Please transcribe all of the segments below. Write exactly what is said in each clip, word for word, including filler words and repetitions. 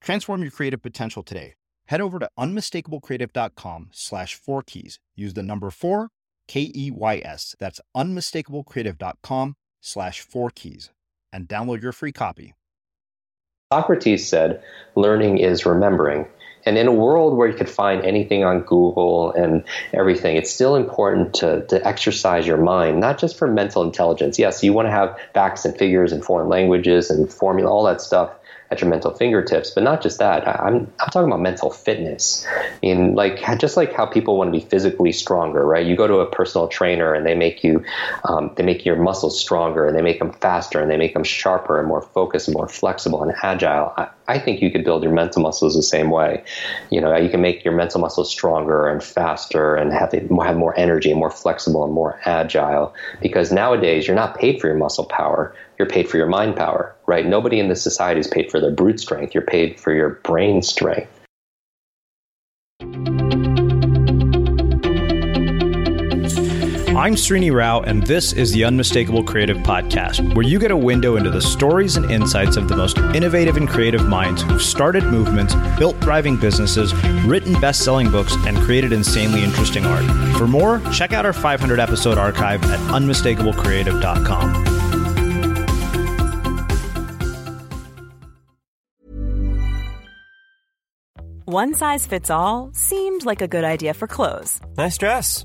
Transform your creative potential today. Head over to unmistakable creative dot com slash four keys. Use the number four, K E Y S. That's unmistakable creative dot com slash four keys and download your free copy. Socrates said, learning is remembering. And in a world where you could find anything on Google and everything, it's still important to, to exercise your mind, not just for mental intelligence. Yes, you want to have facts and figures and foreign languages and formula, all that stuff at your mental fingertips, but not just that. I'm I'm talking about mental fitness. In like just like how people want to be physically stronger, right? You go to a personal trainer and they make you, um, they make your muscles stronger and they make them faster and they make them sharper and more focused, and more flexible and agile. I, I think you could build your mental muscles the same way. You know, you can make your mental muscles stronger and faster and have have more energy and more flexible and more agile. Because nowadays you're not paid for your muscle power. You're paid for your mind power, right? Nobody in this society is paid for their brute strength. You're paid for your brain strength. I'm Srini Rao, and this is the Unmistakable Creative Podcast, where you get a window into the stories and insights of the most innovative and creative minds who've started movements, built thriving businesses, written best-selling books, and created insanely interesting art. For more, check out our five hundred episode archive at unmistakable creative dot com. One size fits all seemed like a good idea for clothes. Nice dress.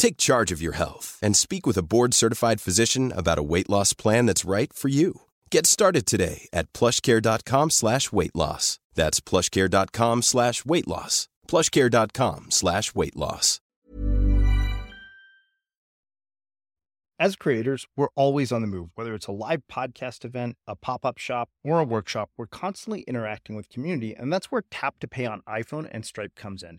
Take charge of your health and speak with a board-certified physician about a weight loss plan that's right for you. Get started today at plushcare.com slash weight loss. That's plushcare.com slash weight loss. plushcare.com slash weight loss. As creators, we're always on the move. Whether it's a live podcast event, a pop-up shop, or a workshop, we're constantly interacting with community, and that's where Tap to Pay on iPhone and Stripe comes in.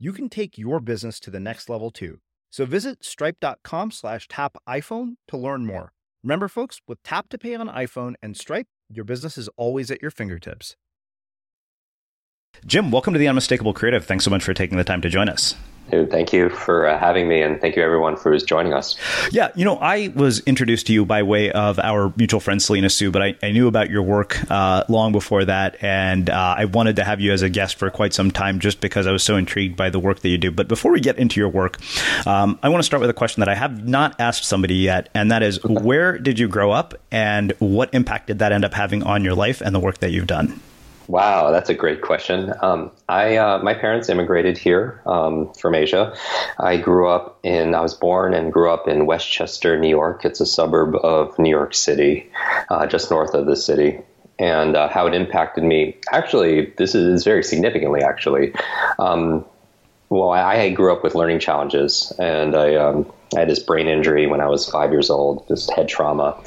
you can take your business to the next level too. So visit stripe.com slash tap iPhone to learn more. Remember, folks, with Tap to Pay on iPhone and Stripe, your business is always at your fingertips. Jim, welcome to the Unmistakable Creative. Thanks so much for taking the time to join us. Dude, thank you for uh, having me, and thank you everyone for joining us. Yeah, you know, I was introduced to you by way of our mutual friend Selena Sue, but I, I knew about your work uh, long before that, and uh, I wanted to have you as a guest for quite some time just because I was so intrigued by the work that you do. But before we get into your work, um, I want to start with a question that I have not asked somebody yet, and that is, where did you grow up, and what impact did that end up having on your life and the work that you've done? Wow, that's a great question. Um, I uh, my parents immigrated here um, from Asia. I grew up in, I was born and grew up in Westchester, New York. It's a suburb of New York City, uh, just north of the city. And uh, how it impacted me, actually, this is very significantly, actually. Um, well, I, I grew up with learning challenges, and I, um, I had this brain injury when I was five years old, just head trauma,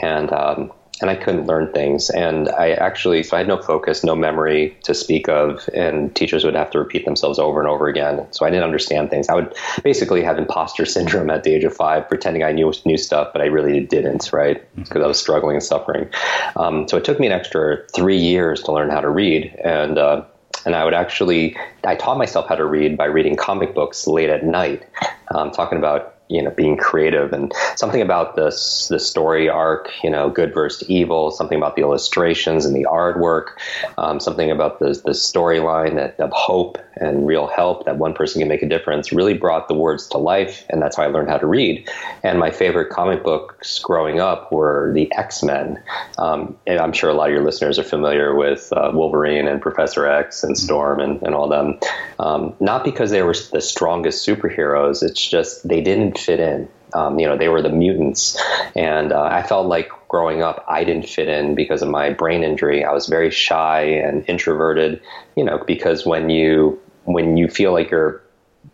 and um And I couldn't learn things. And I actually, so I had no focus, no memory to speak of. And teachers would have to repeat themselves over and over again. So I didn't understand things. I would basically have imposter syndrome at the age of five, pretending I knew new stuff, but I really didn't, right? Because I was struggling and suffering. Um, so it took me an extra three years to learn how to read. And, uh, And I would actually, I taught myself how to read by reading comic books late at night, um, talking about, you know, being creative and something about this, the story arc, you know, good versus evil, something about the illustrations and the artwork, um, something about the, the storyline of hope and real help that one person can make a difference really brought the words to life. And that's how I learned how to read. And my favorite comic books growing up were the X-Men. Um, and I'm sure a lot of your listeners are familiar with uh, Wolverine and Professor X and Storm and, and all them. Um, not because they were the strongest superheroes. It's just they didn't fit in. Um, you know, they were the mutants. And uh, I felt like growing up, I didn't fit in because of my brain injury. I was very shy and introverted, you know, because when you when you feel like you're,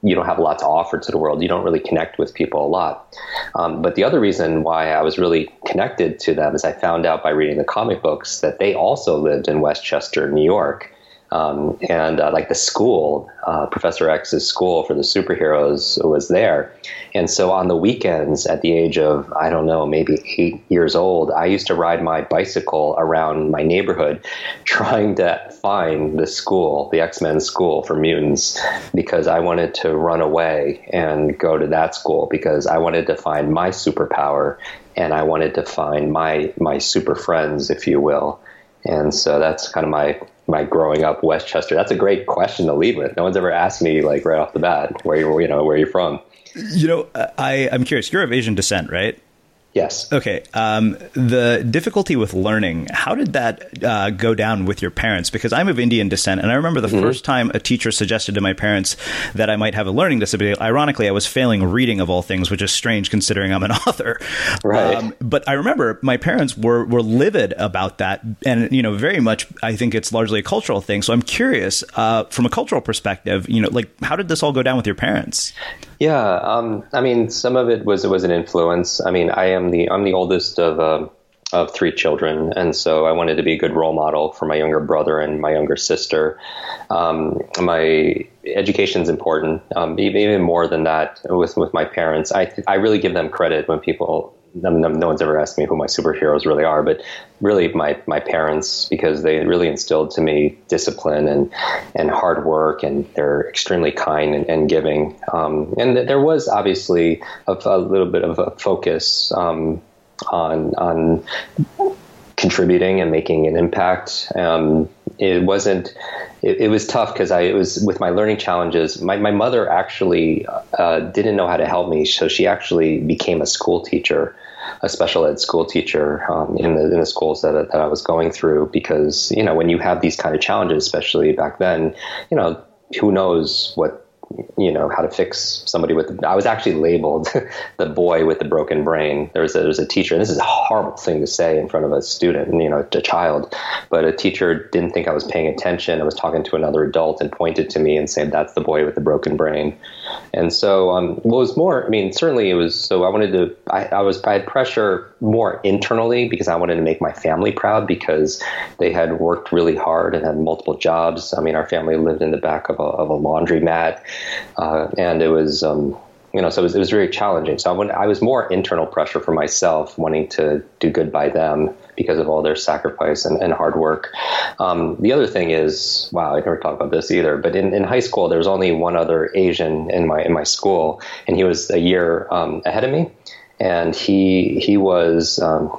you don't have a lot to offer to the world, you don't really connect with people a lot. Um, but the other reason why I was really connected to them is I found out by reading the comic books that they also lived in Westchester, New York. Um, and uh, like the school, uh, Professor X's school for the superheroes was there. And so on the weekends at the age of, I don't know, maybe eight years old, I used to ride my bicycle around my neighborhood trying to find the school, the X-Men school for mutants, because I wanted to run away and go to that school because I wanted to find my superpower and I wanted to find my, my super friends, if you will. And so that's kind of my... my growing up Westchester. That's a great question to lead with. No one's ever asked me like right off the bat where you you know where you're from. You know, I I'm curious. You're of Asian descent, right? Yes. Okay. Um, the difficulty with learning, how did that uh, go down with your parents? Because I'm of Indian descent, and I remember the mm-hmm. first time a teacher suggested to my parents that I might have a learning disability. Ironically, I was failing reading of all things, which is strange considering I'm an author. Right. Um, but I remember my parents were, were livid about that, and you know, very much. I think it's largely a cultural thing. So I'm curious, uh, from a cultural perspective, you know, like how did this all go down with your parents? Yeah, um, I mean, some of it was it was an influence. I mean, I am the I'm the oldest of uh, of three children, and so I wanted to be a good role model for my younger brother and my younger sister. Um, my education is important, um, even more than that. With with my parents, I I really give them credit when people. No one's ever asked me who my superheroes really are, but really my, my parents, because they really instilled to me discipline and, and hard work, and they're extremely kind and, and giving. Um, and there was obviously a, a little bit of a focus um, on on contributing and making an impact. Um, it wasn't, it, it was tough because I, it was with my learning challenges. My, my mother actually uh, didn't know how to help me. So she actually became a school teacher, a special ed school teacher um, in the, in the schools that, that I was going through, because, you know, when you have these kind of challenges, especially back then, you know, who knows what, you know, how to fix somebody with, I was actually labeled the boy with the broken brain. There was a, there was a teacher, and this is a horrible thing to say in front of a student, you know, a child, but a teacher didn't think I was paying attention. I was talking to another adult and pointed to me and said, that's the boy with the broken brain. And so, um, what was more, I mean, certainly it was, so I wanted to, I, I was, I had pressure more internally because I wanted to make my family proud, because they had worked really hard and had multiple jobs. I mean, our family lived in the back of a, of a laundromat. Uh, and it was, um, you know, so it was, it was very challenging. So I, went, I was more internal pressure for myself, wanting to do good by them because of all their sacrifice and, and hard work. Um, the other thing is, wow, I never talked about this either. But in, in high school, there was only one other Asian in my in my school, and he was a year um, ahead of me. And he he was. Um,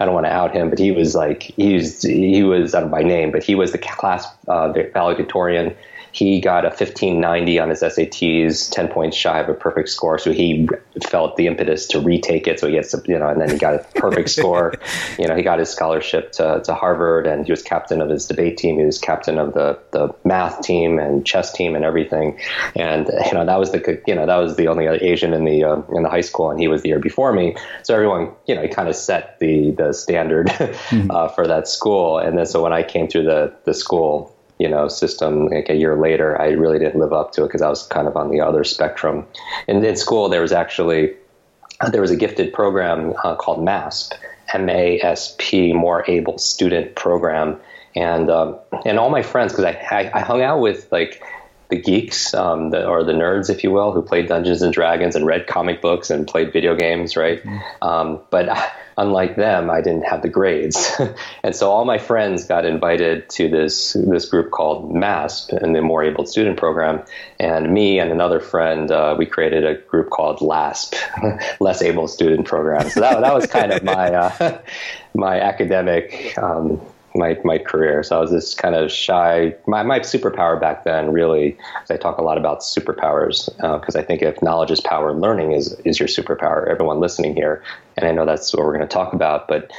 I don't want to out him, but he was like he was he was I don't know by name, but he was the class uh, valedictorian. He got a fifteen ninety on his S A Ts, ten points shy of a perfect score. So he felt the impetus to retake it. So he had some, you know, and then he got a perfect score. You know, he got his scholarship to, to Harvard, and he was captain of his debate team. He was captain of the, the math team and chess team and everything. And you know, that was the you know that was the only Asian in the uh, in the high school, and he was the year before me. So everyone, you know, he kind of set the the standard mm-hmm. uh, for that school. And then so when I came through the the school, you know, system like a year later, I really didn't live up to it because I was kind of on the other spectrum. And in school, there was actually, there was a gifted program uh, called MASP, M A S P, More Able Student Program. And um, and all my friends, because I, I, I hung out with like the geeks um, the, or the nerds, if you will, who played Dungeons and Dragons and read comic books and played video games, right? Mm-hmm. Um, but I, unlike them, I didn't have the grades. And so all my friends got invited to this this group called MASP and the More Able Student Program. And me and another friend, uh, we created a group called LASP, Less Able Student Program. So that, that was kind of my uh, my academic um my my career. So I was this kind of shy, my, my superpower back then, really, because I talk a lot about superpowers, because uh, I think if knowledge is power, learning is, is your superpower, everyone listening here. And I know that's what we're going to talk about, but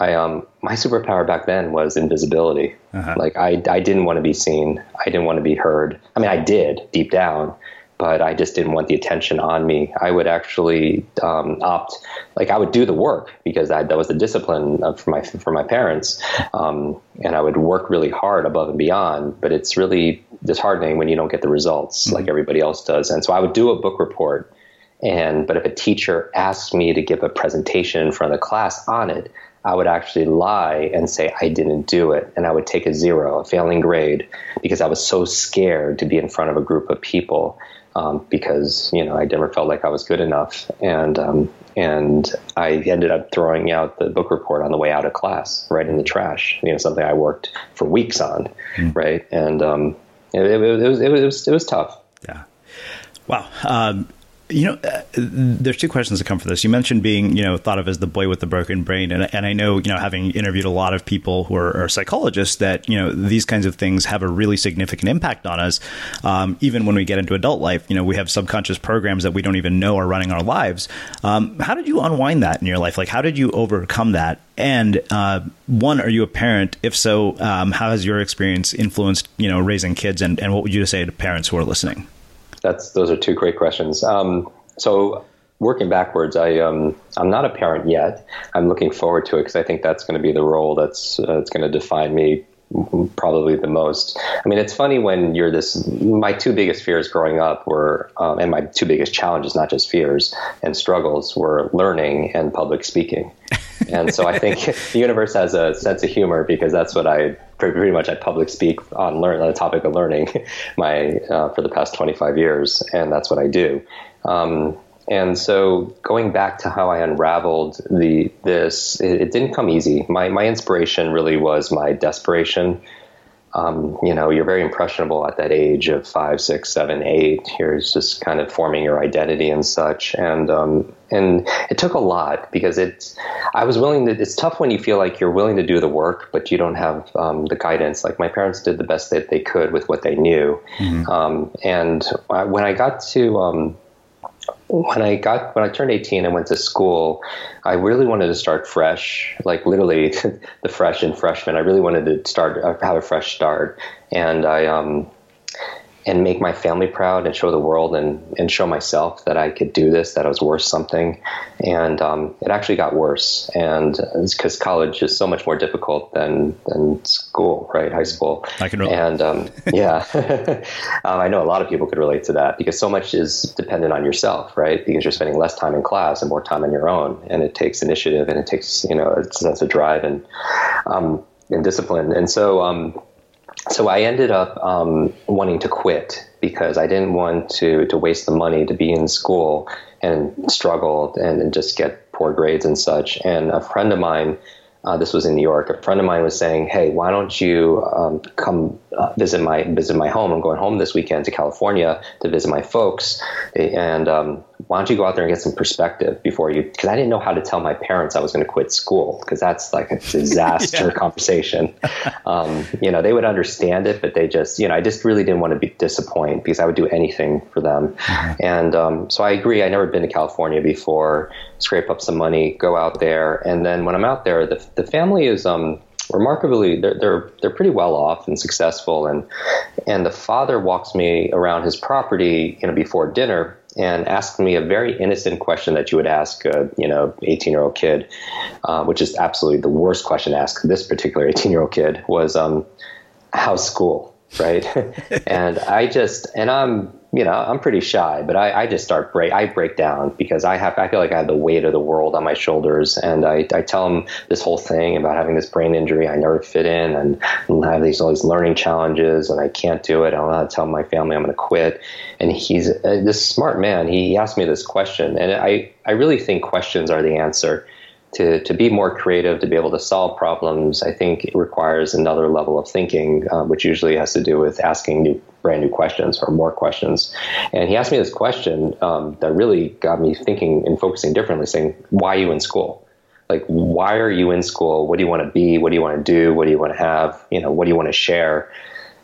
I um my superpower back then was invisibility. Uh-huh. Like I, I didn't want to be seen. I didn't want to be heard. I mean, I did deep down, but I just didn't want the attention on me. I would actually um, opt, like I would do the work because I, that was the discipline of, for my for my parents, um, and I would work really hard above and beyond. But it's really disheartening when you don't get the results mm-hmm. like everybody else does. And so I would do a book report, and but if a teacher asked me to give a presentation in front of the class on it, I would actually lie and say I didn't do it, and I would take a zero, a failing grade, because I was so scared to be in front of a group of people. Um, because, you know, I never felt like I was good enough. And um, and I ended up throwing out the book report on the way out of class, right in the trash, you know, something I worked for weeks on, mm-hmm. right? And um, it, it, it, was, it, was, it was tough. Yeah. Wow. Um, you know, uh, there's two questions that come from this. You mentioned being, you know, thought of as the boy with the broken brain. And, and I know, you know, having interviewed a lot of people who are, are psychologists that, you know, these kinds of things have a really significant impact on us. Um, even when we get into adult life, you know, we have subconscious programs that we don't even know are running our lives. Um, how did you unwind that in your life? Like, how did you overcome that? And uh, one, are you a parent? If so, um, how has your experience influenced, you know, raising kids? And, and what would you say to parents who are listening? That's those are two great questions. Um, so working backwards, I um, I'm not a parent yet. I'm looking forward to it because I think that's going to be the role that's uh, that's going to define me probably the most. I mean, it's funny when you're this. My two biggest fears growing up were, um, and my two biggest challenges, not just fears and struggles, were learning and public speaking. And so I think the universe has a sense of humor because that's what I pretty much I public speak on learn on the topic of learning my uh, for the past twenty-five years, and that's what I do. Um, and so going back to how I unraveled the this, it, it didn't come easy. My my inspiration really was my desperation. Um, you know, you're very impressionable at that age of five, six, seven, eight. You're just kind of forming your identity and such. And um, and it took a lot because it's, I was willing to, it's tough when you feel like you're willing to do the work, but you don't have um, the guidance. Like my parents did the best that they could with what they knew. Mm-hmm. Um, and I, when I got to, um, When I got when I turned eighteen and went to school, I really wanted to start fresh, like literally the fresh and freshman. I really wanted to start have a fresh start, and I um and make my family proud and show the world and and show myself that I could do this, that I was worth something. And um, it actually got worse, and because college is so much more difficult than than school, right? High school. I can relate. And um, yeah, um, I know a lot of people could relate to that because so much is dependent on yourself, right? Because you're spending less time in class and more time on your own, and it takes initiative and it takes you know a sense of drive and um and discipline. And so um. So I ended up um, wanting to quit because I didn't want to, to waste the money to be in school and struggle and, and just get poor grades and such. And a friend of mine, uh, this was in New York, a friend of mine was saying, "Hey, why don't you um, come uh, visit my visit my home? I'm going home this weekend to California to visit my folks. And um, why don't you go out there and get some perspective before you?" Because I didn't know how to tell my parents I was going to quit school, because that's like a disaster yeah. conversation. Um, you know, they would understand it, but they just, you know, I just really didn't want to be disappointed because I would do anything for them. Mm-hmm. And um, so I agree. I never been to California before. Scrape up some money, go out there, and then when I'm out there, the the family is um, remarkably they're they're they're pretty well off and successful, and and the father walks me around his property, you know, before dinner, and asked me a very innocent question that you would ask a, you know, eighteen-year-old kid, uh, which is absolutely the worst question to ask this particular eighteen-year-old kid, was, um, how's school, right? and I just, and I'm, you know, I'm pretty shy, but I, I just start break, I break down because I have, I feel like I have the weight of the world on my shoulders. And I, I tell him this whole thing about having this brain injury. I never fit in and, and have these, all these learning challenges, and I can't do it. I don't know how to tell my family I'm going to quit. And he's uh, this smart man. He, he asked me this question, and I, I really think questions are the answer. To, to be more creative, to be able to solve problems, I think it requires another level of thinking, uh, which usually has to do with asking new, brand new questions or more questions. And he asked me this question um, that really got me thinking and focusing differently, saying, why are you in school? Like, why are you in school? What do you want to be? What do you want to do? What do you want to have? You know, what do you want to share?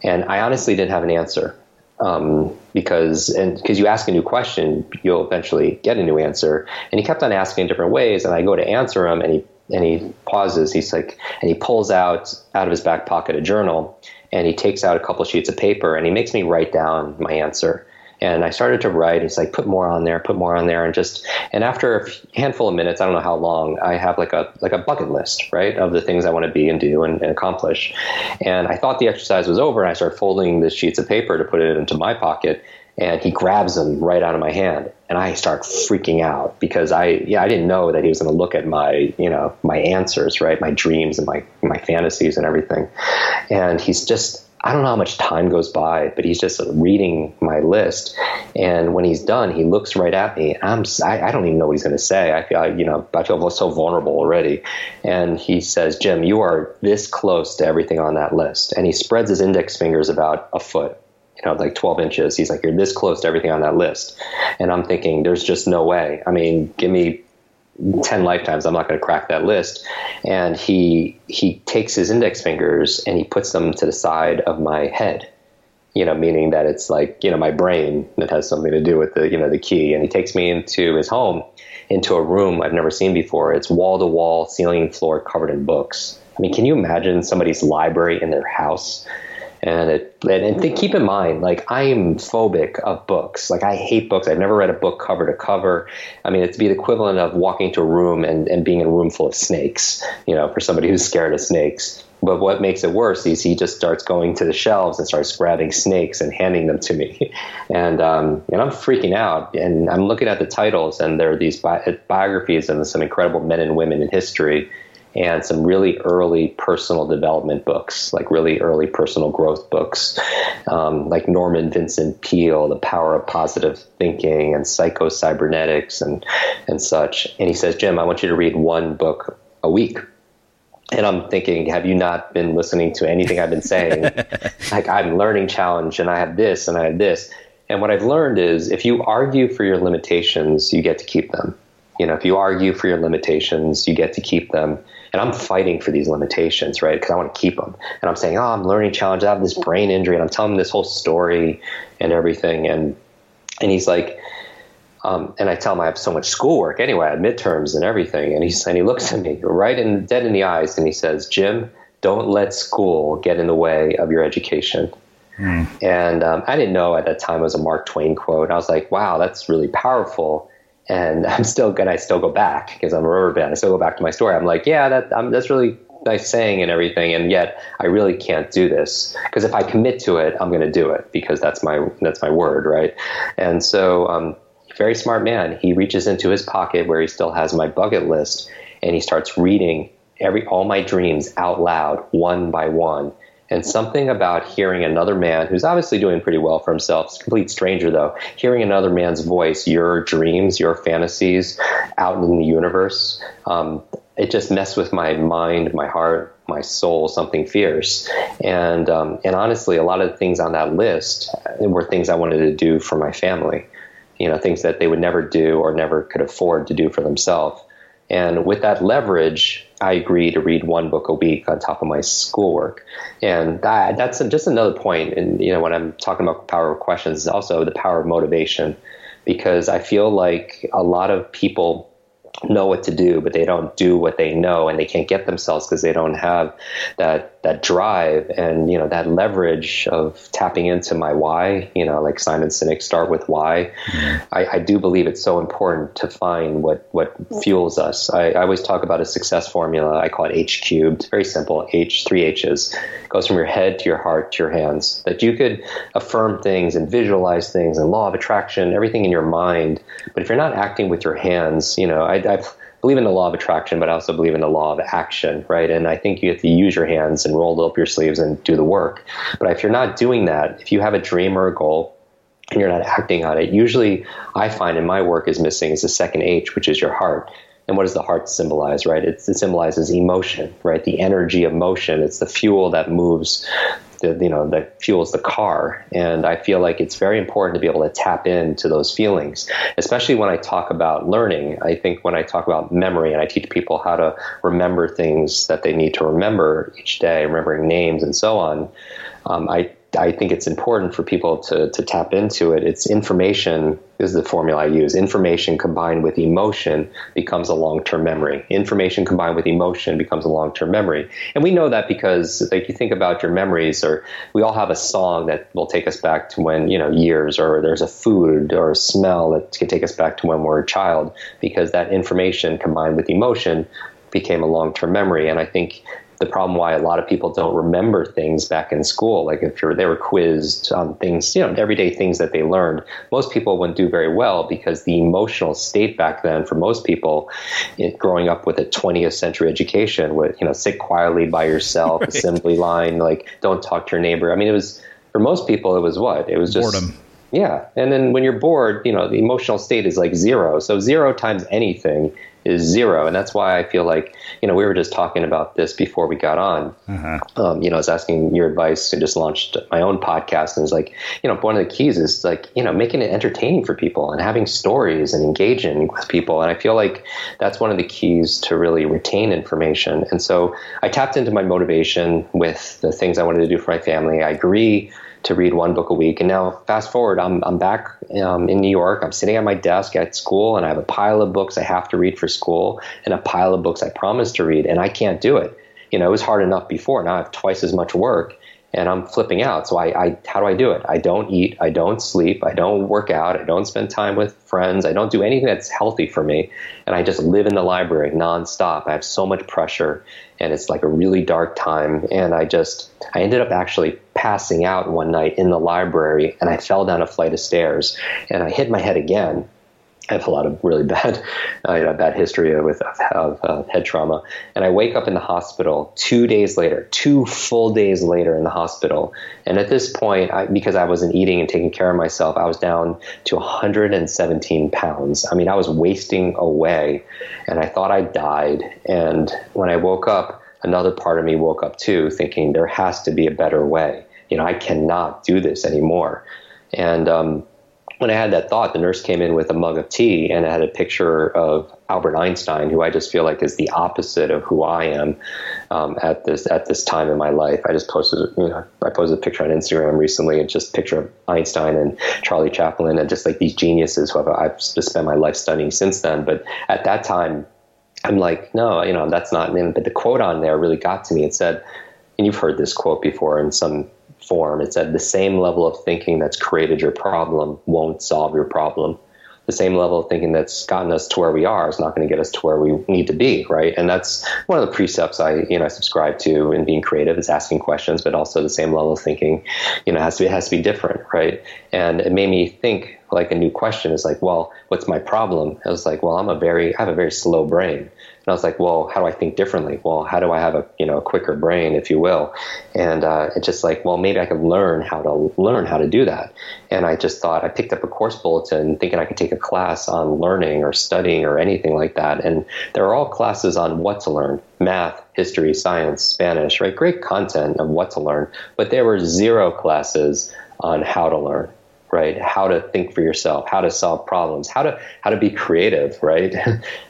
And I honestly didn't have an answer. Um, because, and because you ask a new question, you'll eventually get a new answer. And he kept on asking in different ways. And I go to answer him, and he, and he pauses. He's like, and he pulls out, out of his back pocket, a journal, and he takes out a couple sheets of paper, and he makes me write down my answer. And I started to write. He's like, put more on there, put more on there. And just, and after a handful of minutes, I don't know how long, I have like a, like a bucket list, right, of the things I want to be and do and, and accomplish. And I thought the exercise was over, and I started folding the sheets of paper to put it into my pocket. And he grabs them right out of my hand. And I start freaking out because I, yeah, I didn't know that he was going to look at my, you know, my answers, right, my dreams and my, my fantasies and everything. And he's just, I don't know how much time goes by, but he's just reading my list. And when he's done, he looks right at me. I'm, I, I don't even know what he's going to say. I feel, I, you know, I feel so vulnerable already. And he says, "Jim, you are this close to everything on that list." And he spreads his index fingers about a foot, you know, like twelve inches. He's like, "You're this close to everything on that list." And I'm thinking, there's just no way. I mean, give me ten lifetimes, I'm not going to crack that list. And he he takes his index fingers and he puts them to the side of my head, you know, meaning that it's like, you know, my brain that has something to do with the, you know, the key. And he takes me into his home, into a room I've never seen before. It's wall to wall, ceiling, floor covered in books. I mean, can you imagine somebody's library in their house? And it, and th- keep in mind, like, I am phobic of books. Like, I hate books. I've never read a book cover to cover. I mean, it'd be the equivalent of walking to a room and, and being in a room full of snakes, you know, for somebody who's scared of snakes. But what makes it worse is he just starts going to the shelves and starts grabbing snakes and handing them to me. And um, and I'm freaking out. And I'm looking at the titles, and there are these bi- biographies and some incredible men and women in history, and some really early personal development books, like really early personal growth books, um, like Norman Vincent Peale, The Power of Positive Thinking, and Psycho-Cybernetics, and, and such. And he says, "Jim, I want you to read one book a week." And I'm thinking, have you not been listening to anything I've been saying? Like, I'm learning challenge, and I have this, and I have this. And what I've learned is, if you argue for your limitations, you get to keep them. You know, if you argue for your limitations, you get to keep them. And I'm fighting for these limitations, right? Because I want to keep them. And I'm saying, oh, I'm learning challenge. I have this brain injury, and I'm telling him this whole story and everything. And and he's like, um, and I tell him I have so much schoolwork anyway. I have midterms and everything. And he's and he looks at me right in dead in the eyes, and he says, Jim, don't let school get in the way of your education. Hmm. And um, I didn't know at that time it was a Mark Twain quote. And I was like, wow, that's really powerful. And I'm still going to still go back because I'm a rubber band. I still go back to my story. I'm like, yeah, that, I'm, that's really nice saying and everything. And yet I really can't do this because if I commit to it, I'm going to do it because that's my that's my word. Right. And so um, very smart man. He reaches into his pocket where he still has my bucket list, and he starts reading every all my dreams out loud one by one. And something about hearing another man who's obviously doing pretty well for himself, complete stranger though, hearing another man's voice, your dreams, your fantasies out in the universe, um, it just messed with my mind, my heart, my soul, something fierce. And um, and honestly, a lot of the things on that list were things I wanted to do for my family, you know, things that they would never do or never could afford to do for themselves. And with that leverage, I agree to read one book a week on top of my schoolwork. And that, that's just another point. And, you know, when I'm talking about the power of questions, is also the power of motivation, because I feel like a lot of people know what to do, but they don't do what they know, and they can't get themselves because they don't have that that drive and, you know, that leverage of tapping into my why, you know, like Simon Sinek, start with why. Mm-hmm. I, I do believe it's so important to find what, what fuels us. I, I always talk about a success formula. I call it H cubed. It's very simple. H, three H's. It goes from your head to your heart to your hands. That you could affirm things and visualize things and law of attraction, everything in your mind. But if you're not acting with your hands, you know, I I believe in the law of attraction, but I also believe in the law of action, right? And I think you have to use your hands and roll up your sleeves and do the work. But if you're not doing that, if you have a dream or a goal and you're not acting on it, usually I find in my work is missing is the second H, which is your heart. And what does the heart symbolize, right? It, it symbolizes emotion, right? The energy of motion. It's the fuel that moves, the, you know, that fuels the car. And I feel like it's very important to be able to tap into those feelings, especially when I talk about learning. I think when I talk about memory and I teach people how to remember things that they need to remember each day, remembering names and so on, um, I I think it's important for people to to tap into it. It's information is the formula I use. Information combined with emotion becomes a long-term memory. Information combined with emotion becomes a long-term memory. And we know that because, like, you think about your memories, or we all have a song that will take us back to when, you know, years, or there's a food or a smell that can take us back to when we were a child, because that information combined with emotion became a long-term memory. And I think the problem why a lot of people don't remember things back in school, like if you're, they were quizzed on things, you know, everyday things that they learned, most people wouldn't do very well because the emotional state back then for most people, it, growing up with a twentieth century education with, you know, sit quietly by yourself, right. Assembly line, like don't talk to your neighbor. I mean, it was, for most people, it was what? It was just boredom. Yeah. And then when you're bored, you know, the emotional state is like zero. So zero times anything is zero. And that's why I feel like, you know, we were just talking about this before we got on. Uh-huh. Um, you know, I was asking your advice and just launched my own podcast. And it's like, you know, one of the keys is like, you know, making it entertaining for people and having stories and engaging with people. And I feel like that's one of the keys to really retain information. And so I tapped into my motivation with the things I wanted to do for my family. I agree to read one book a week. And now fast forward, I'm I'm back um, in New York. I'm sitting at my desk at school, and I have a pile of books I have to read for school and a pile of books I promised to read, and I can't do it. You know, it was hard enough before. Now I have twice as much work, and I'm flipping out. So I, I how do I do it? I don't eat. I don't sleep. I don't work out. I don't spend time with friends. I don't do anything that's healthy for me. And I just live in the library nonstop. I have so much pressure, and it's like a really dark time. And I just, I ended up actually passing out one night in the library, and I fell down a flight of stairs, and I hit my head again. I have a lot of really bad, uh, you know, bad history with of, uh, head trauma. And I wake up in the hospital two days later, two full days later in the hospital. And at this point, I, because I wasn't eating and taking care of myself, I was down to one hundred seventeen pounds. I mean, I was wasting away, and I thought I died. And when I woke up, another part of me woke up too, thinking there has to be a better way. You know, I cannot do this anymore. And um, when I had that thought, the nurse came in with a mug of tea and I had a picture of Albert Einstein, who I just feel like is the opposite of who I am um, at this at this time in my life. I just posted, you know, I posted a picture on Instagram recently, and just a picture of Einstein and Charlie Chaplin and just like these geniuses who I've, I've just spent my life studying since then. But at that time, I'm like, no, you know, that's not. But the quote on there really got to me. It said, and you've heard this quote before in some form, it said, the same level of thinking that's created your problem won't solve your problem. The same level of thinking that's gotten us to where we are is not going to get us to where we need to be, right? And that's one of the precepts I, you know, I subscribe to in being creative, is asking questions, but also the same level of thinking, you know, has to be, it has to be different, right? And it made me think like a new question is like, well, what's my problem? I was like, well, I'm a very, I have a very slow brain. And I was like, well, how do I think differently? Well, how do I have a, you know, a quicker brain, if you will? And uh, it's just like, well, maybe I could learn how to learn how to do that. And I just thought, I picked up a course bulletin thinking I could take a class on learning or studying or anything like that. And there are all classes on what to learn, math, history, science, Spanish, right? Great content of what to learn, but there were zero classes on how to learn. Right? How to think for yourself, how to solve problems, how to how to be creative, right?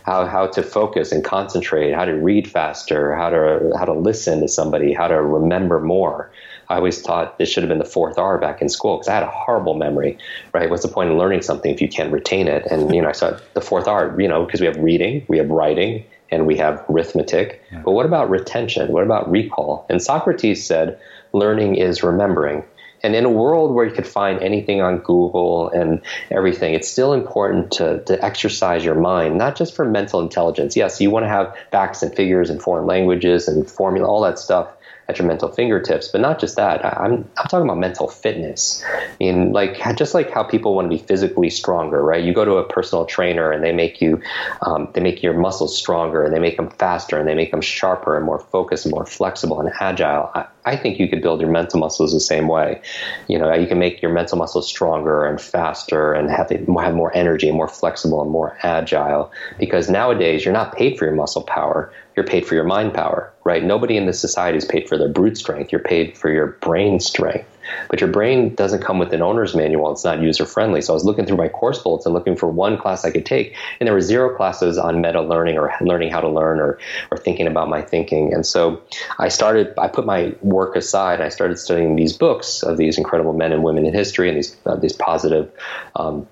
how how to focus and concentrate, how to read faster, how to how to listen to somebody, how to remember more. I always thought this should have been the fourth R back in school, because I had a horrible memory, right? What's the point of learning something if you can't retain it? And you know, I saw the fourth R, you know, because we have reading, we have writing, and we have arithmetic. Yeah. But what about retention? What about recall? And Socrates said, learning is remembering. And in a world where you could find anything on Google and everything, it's still important to, to exercise your mind, not just for mental intelligence. Yes, you want to have facts and figures and foreign languages and formula, all that stuff at your mental fingertips. But not just that. I'm I'm talking about mental fitness. I mean, like just like how people want to be physically stronger, right? You go to a personal trainer and they make you, um, they make your muscles stronger and they make them faster and they make them sharper and more focused and more flexible and agile. I, I think you could build your mental muscles the same way. You know, you can make your mental muscles stronger and faster and have, have more energy and more flexible and more agile. Because nowadays you're not paid for your muscle power. You're paid for your mind power, right? Nobody in this society is paid for their brute strength. You're paid for your brain strength. But your brain doesn't come with an owner's manual. It's not user-friendly. So I was looking through my course bullets and looking for one class I could take. And there were zero classes on meta-learning or learning how to learn or or thinking about my thinking. And so I started, I put my work aside and I started studying these books of these incredible men and women in history and these uh, these positive um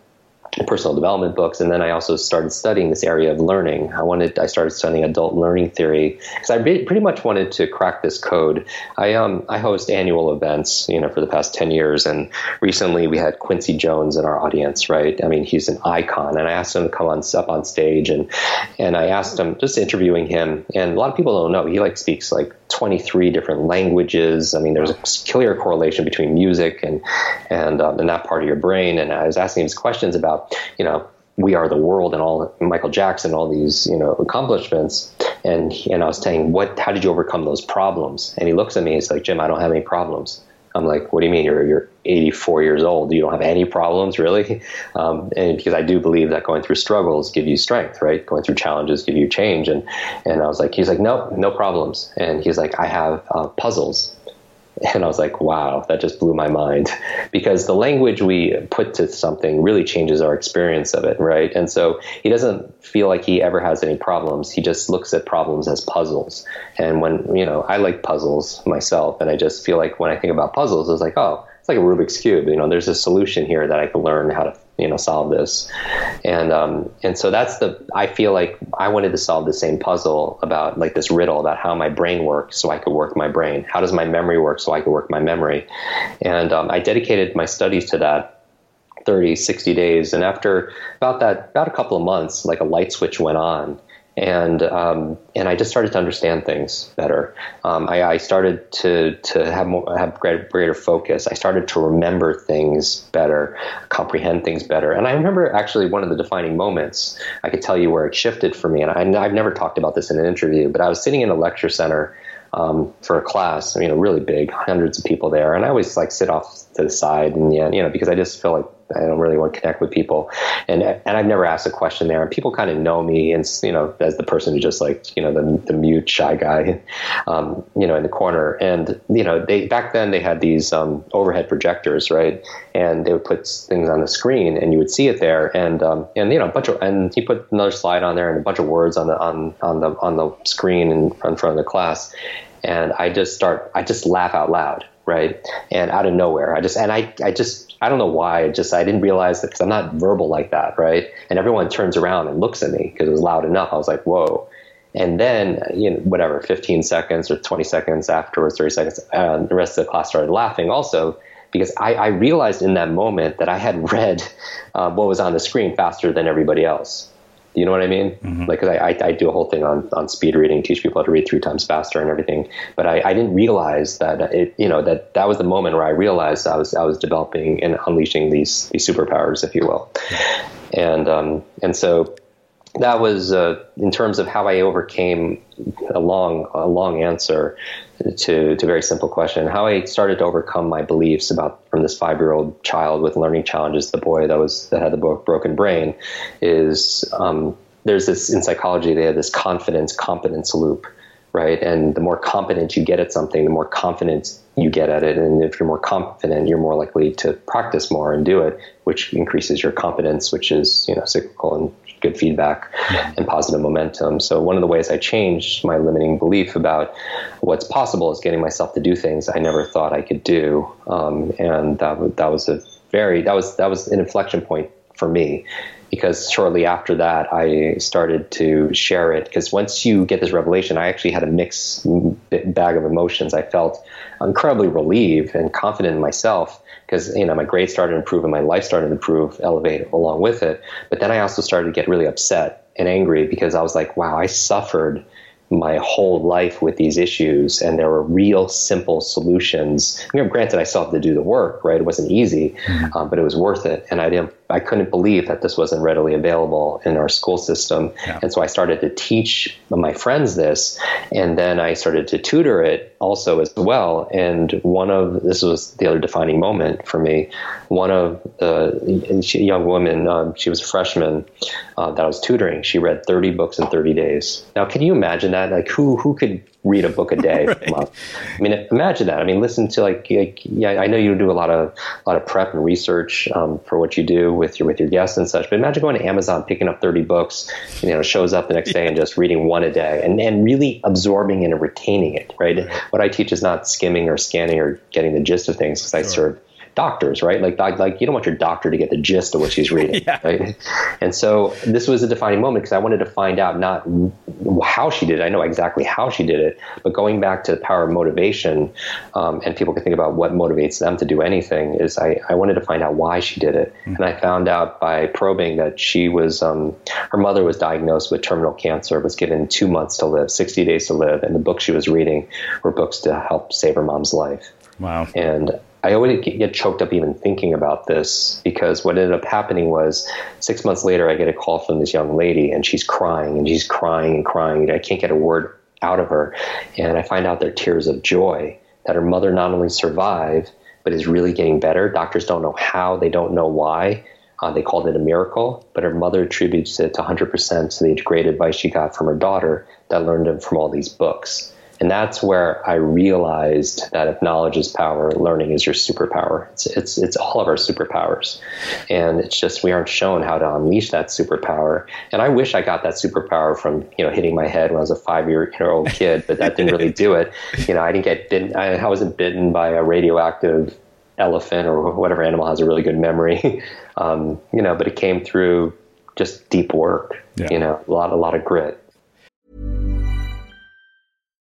personal development books. And then I also started studying this area of learning. I wanted, I started studying adult learning theory because I re- pretty much wanted to crack this code. I, um, I host annual events, you know, for the past ten years. And recently we had Quincy Jones in our audience, right? I mean, he's an icon, and I asked him to come on up on stage, and, and I asked him, just interviewing him. And a lot of people don't know, he like speaks like twenty-three different languages. I mean, there's a clear correlation between music and, and, um, and that part of your brain. And I was asking him questions about, you know, We Are the World and all Michael Jackson, all these, you know, accomplishments. And, he, and I was saying, what, how did you overcome those problems? And he looks at me, he's like, Jim, I don't have any problems. I'm like, what do you mean? You're, you're eighty-four years old. You don't have any problems, really? Um, and because I do believe that going through struggles give you strength, right? Going through challenges give you change. And, and I was like, he's like, no, no problems. And he's like, I have uh, puzzles. And I was like, wow, that just blew my mind, because the language we put to something really changes our experience of it, right? And so he doesn't feel like he ever has any problems. He just looks at problems as puzzles. And when, you know, I like puzzles myself, and I just feel like when I think about puzzles, it's like, oh, it's like a Rubik's Cube. You know, there's a solution here that I can learn how to, you know, solve this. And, um, and so that's the, I feel like I wanted to solve the same puzzle about like this riddle about how my brain works so I could work my brain. How does my memory work so I could work my memory? And, um, I dedicated my studies to that thirty, sixty days. And after about that, about a couple of months, like a light switch went on. And, um, and I just started to understand things better. Um, I, I started to, to have more, have greater, greater focus. I started to remember things better, comprehend things better. And I remember actually one of the defining moments, I could tell you where it shifted for me. And I, I've never talked about this in an interview, but I was sitting in a lecture center, um, for a class, I mean, a really big, hundreds of people there. And I always like sit off to the side and, you know, because I just feel like I don't really want to connect with people. And and I've never asked a question there. And people kind of know me and, you know, as the person who just like, you know, the the mute shy guy, um, you know, in the corner. And, you know, they back then they had these um, overhead projectors, right? And they would put things on the screen and you would see it there. And, um, and you know, a bunch of, and he put another slide on there and a bunch of words on the, on, on the, on the screen in, in front of the class. And I just start, I just laugh out loud. Right. And out of nowhere, I just, and I, I just, I don't know why. I just, I didn't realize that because I'm not verbal like that. Right. And everyone turns around and looks at me because it was loud enough. I was like, whoa. And then, you know, whatever, fifteen seconds or twenty seconds afterwards, thirty seconds, uh, the rest of the class started laughing also because I, I realized in that moment that I had read uh, what was on the screen faster than everybody else. You know what I mean? Mm-hmm. Like, cause I, I, I do a whole thing on, on speed reading, teach people how to read three times faster and everything. But I, I didn't realize that it, you know, that that was the moment where I realized I was, I was developing and unleashing these, these superpowers, if you will. And, um, and so that was, uh, in terms of how I overcame a long, a long answer to, to a very simple question, how I started to overcome my beliefs about from this five-year-old child with learning challenges, the boy that was, that had the broken brain is, um, there's this in psychology, they have this confidence competence loop, right? And the more competent you get at something, the more confident you get at it. And if you're more confident, you're more likely to practice more and do it, which increases your competence, which is, you know, cyclical and good feedback and positive momentum. So one of the ways I changed my limiting belief about what's possible is getting myself to do things I never thought I could do. Um, and that, that was a very, that was, that was an inflection point for me because shortly after that, I started to share it. Because once you get this revelation, I actually had a mixed bag of emotions. I felt incredibly relieved and confident in myself. Because, you know, my grades started to improve and my life started to improve, elevate along with it. But then I also started to get really upset and angry because I was like, wow, I suffered my whole life with these issues. And there were real simple solutions. I mean, granted, I still had to do the work, right? It wasn't easy, mm-hmm. um, but it was worth it. And I didn't, I couldn't believe that this wasn't readily available in our school system. Yeah. And so I started to teach my friends this. And then I started to tutor it also as well. And one of, this was the other defining moment for me, one of the she, young women, um, she was a freshman uh, that I was tutoring. She read thirty books in thirty days. Now, can you imagine that? Like who, who could read a book a day? Right. I mean, imagine that. I mean, listen to like, like, yeah, I know you do a lot of, a lot of prep and research um, for what you do with your, with your guests and such, but imagine going to Amazon, picking up thirty books, you know, shows up the next day and just reading one a day and, and really absorbing and retaining it. Right? Right. What I teach is not skimming or scanning or getting the gist of things. Cause sure. I serve doctors, right? Like, like you don't want your doctor to get the gist of what she's reading. Yeah. Right? And so this was a defining moment because I wanted to find out not how she did it. I know exactly how she did it, but going back to the power of motivation, um, and people can think about what motivates them to do anything is I, I wanted to find out why she did it. Mm-hmm. And I found out by probing that she was, um, her mother was diagnosed with terminal cancer, was given two months to live, sixty days to live. And the books she was reading were books to help save her mom's life. Wow. And I always get choked up even thinking about this because what ended up happening was six months later, I get a call from this young lady and she's crying and she's crying and crying. And I can't get a word out of her. And I find out they're tears of joy that her mother not only survived, but is really getting better. Doctors don't know how, they don't know why. Uh, they called it a miracle, but her mother attributes it to one hundred percent to the great advice she got from her daughter that learned it from all these books. And that's where I realized that if knowledge is power, learning is your superpower. It's it's it's all of our superpowers. And it's just we aren't shown how to unleash that superpower. And I wish I got that superpower from, you know, hitting my head when I was a five-year-old kid, but that didn't really do it. You know, I didn't get bitten. I, I wasn't bitten by a radioactive elephant or whatever animal has a really good memory, um, you know, but it came through just deep work, yeah. you know, a lot, a lot of grit.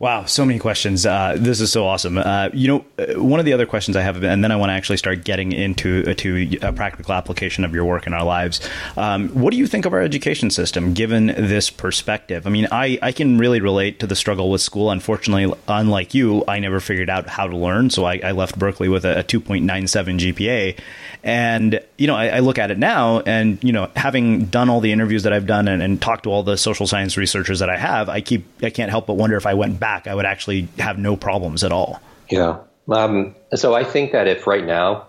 Wow, so many questions. Uh, this is so awesome. Uh, you know, one of the other questions I have, and then I want to actually start getting into a, to a practical application of your work in our lives. Um, what do you think of our education system, given this perspective? I mean, I, I can really relate to the struggle with school. Unfortunately, unlike you, I never figured out how to learn. So I, I left Berkeley with a, a two point nine seven G P A. And, you know, I, I look at it now and, you know, having done all the interviews that I've done and, and talked to all the social science researchers that I have, I keep I can't help but wonder if I went back. I would actually have no problems at all. Yeah. Um, so I think that if right now,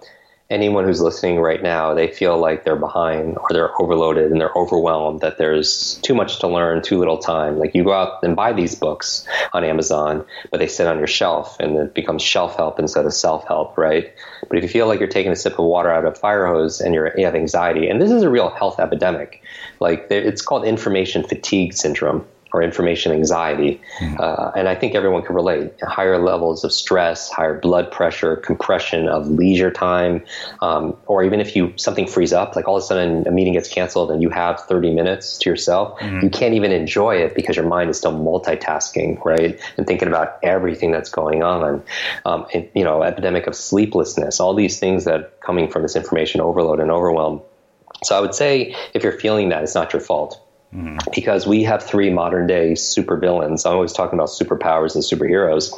anyone who's listening right now, they feel like they're behind or they're overloaded and they're overwhelmed, that there's too much to learn, too little time. Like you go out and buy these books on Amazon, but they sit on your shelf and it becomes shelf help instead of self-help, right? But if you feel like you're taking a sip of water out of a fire hose and you're, you have anxiety, and this is a real health epidemic, like it's called information fatigue syndrome. Or information anxiety. Uh, and I think everyone can relate. Higher levels of stress, higher blood pressure, compression of leisure time, um, or even if you something frees up, like all of a sudden a meeting gets canceled and you have thirty minutes to yourself, mm-hmm. you can't even enjoy it because your mind is still multitasking, right? And thinking about everything that's going on. Um, it, you know, epidemic of sleeplessness, all these things that coming from this information overload and overwhelm. So I would say if you're feeling that, it's not your fault. Mm-hmm. Because we have three modern day supervillains. I'm always talking about superpowers and superheroes.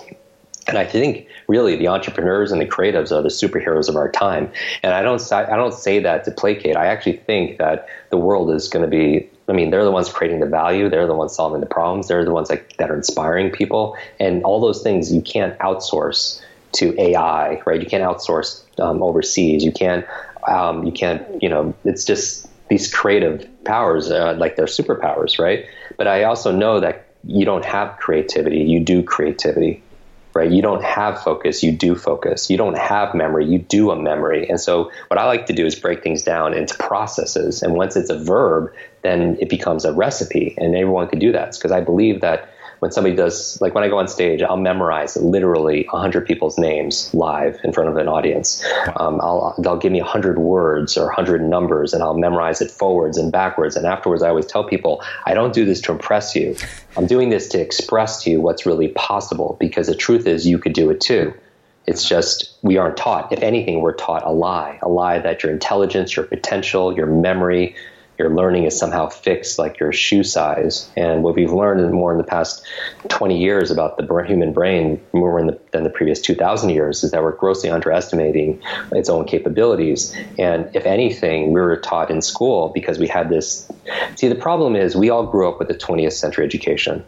And I think really the entrepreneurs and the creatives are the superheroes of our time. And I don't, I don't say that to placate. I actually think that the world is going to be, I mean, they're the ones creating the value. They're the ones solving the problems. They're the ones that, that are inspiring people. And all those things you can't outsource to A I, right? You can't outsource um, overseas. You can't, um, you can't, you know, it's just these creative powers, uh, like they're superpowers, right? But I also know that you don't have creativity, you do creativity. right? You don't have focus, you do focus. You don't have memory, you do a memory. And so what I like to do is break things down into processes. And once it's a verb, then it becomes a recipe. And everyone can do that because I believe that when somebody does, like when I go on stage, I'll memorize literally one hundred people's names live in front of an audience. Um, I'll, they'll give me one hundred words or one hundred numbers, and I'll memorize it forwards and backwards. And afterwards, I always tell people, I don't do this to impress you. I'm doing this to express to you what's really possible, because the truth is you could do it too. It's just we aren't taught. If anything, we're taught a lie, a lie that your intelligence, your potential, your memory, your learning is somehow fixed, like your shoe size. And what we've learned more in the past twenty years about the human brain, more in the, than the previous two thousand years, is that we're grossly underestimating its own capabilities. And if anything, we were taught in school because we had this. See, the problem is we all grew up with a twentieth century education.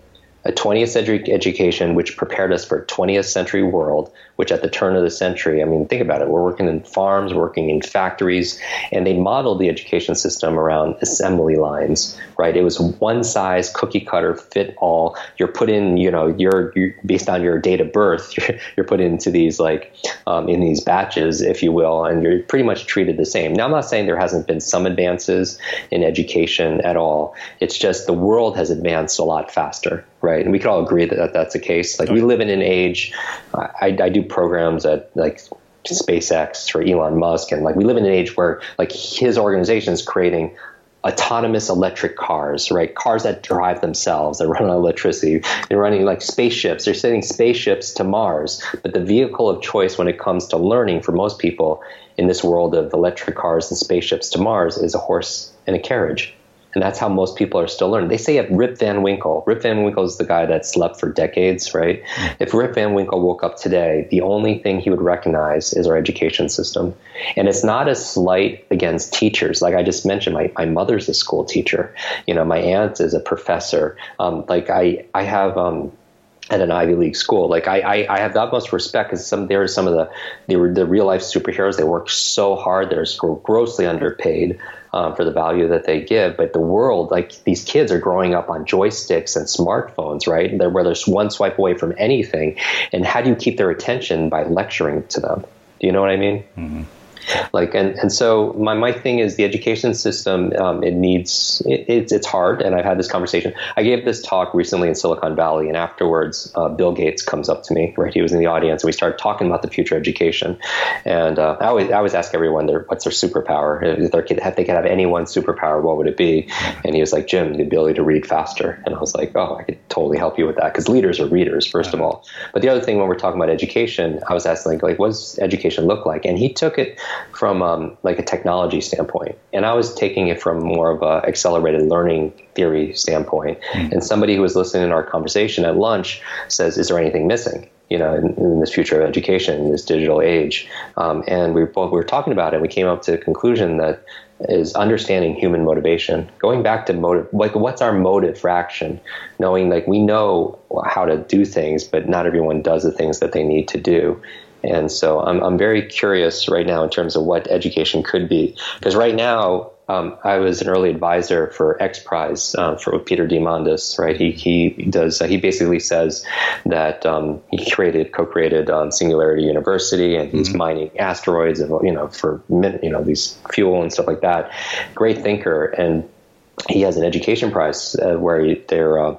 A twentieth century education which prepared us for a twentieth century world, which at the turn of the century, I mean, think about it. We're working in farms, working in factories, and they modeled the education system around assembly lines, right? It was one size, cookie cutter, fit all. You're put in, you know, you're, you're based on your date of birth, you're, you're put into these like um, in these batches, if you will, and you're pretty much treated the same. Now, I'm not saying there hasn't been some advances in education at all. It's just the world has advanced a lot faster, right? Right. And we could all agree that that's the case. Like, we live in an age, I, I do programs at like SpaceX for Elon Musk. And like, we live in an age where like his organization is creating autonomous electric cars, right? Cars that drive themselves, that run on electricity. They're running like spaceships. They're sending spaceships to Mars. But the vehicle of choice when it comes to learning for most people in this world of electric cars and spaceships to Mars is a horse and a carriage. And that's how most people are still learning. They say it Rip Van Winkle. Rip Van Winkle is the guy that slept for decades, right? If Rip Van Winkle woke up today, the only thing he would recognize is our education system. And it's not a slight against teachers. Like I just mentioned, my, my mother's a school teacher. You know, my aunt is a professor. Um, like I, I have... Um, at an Ivy League school. Like I, I, I have the utmost respect because some, there are some of the, they were the real life superheroes. They work so hard. They're grossly underpaid um, for the value that they give. But the world, like these kids are growing up on joysticks and smartphones, right? And they're, where there's one swipe away from anything. And how do you keep their attention by lecturing to them? Do you know what I mean? Mm-hmm. Like, and, and so my, my thing is the education system, um, it needs, it, it's, it's hard. And I've had this conversation. I gave this talk recently in Silicon Valley, and afterwards, uh, Bill Gates comes up to me, right? He was in the audience, and we started talking about the future of education. And, uh, I always, I always ask everyone their, what's their superpower? If their kid, if they could have any one superpower, what would it be? And he was like, Jim, the ability to read faster. And I was like, oh, I could totally help you with that. Cause leaders are readers, first of all. But the other thing, when we're talking about education, I was asking like, like what does education look like? And he took it from um, like a technology standpoint. And I was taking it from more of a accelerated learning theory standpoint. Mm-hmm. And somebody who was listening to our conversation at lunch says, is there anything missing, you know, in, in this future of education, in this digital age? Um, and we both we were talking about it. And we came up to the conclusion that is understanding human motivation, going back to motive, like what's our motive for action, knowing like we know how to do things, but not everyone does the things that they need to do. And so I'm I'm very curious right now in terms of what education could be, because right now um, I was an early advisor for X Prize uh, for Peter Diamandis, right? He he does uh, he basically says that um, he created co-created um, Singularity University, and he's mm-hmm. mining asteroids and you know for you know these fuel and stuff like that. Great thinker, and he has an education prize uh, where he, they're. Uh,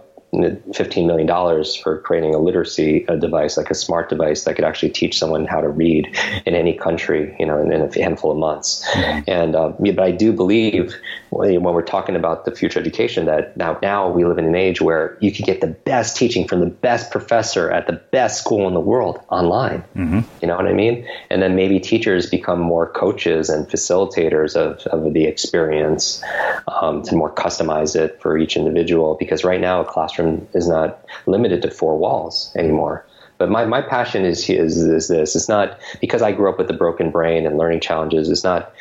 fifteen million dollars for creating a literacy a device, like a smart device that could actually teach someone how to read in any country, you know, in, in a handful of months. And uh, but I do believe when we're talking about the future education that now now we live in an age where you can get the best teaching from the best professor at the best school in the world online. Mm-hmm. You know what I mean? And then maybe teachers become more coaches and facilitators of, of the experience um, to more customize it for each individual, because right now a classroom is not limited to four walls anymore. But my, my passion is, is is this. It's not because I grew up with a broken brain and learning challenges. It's not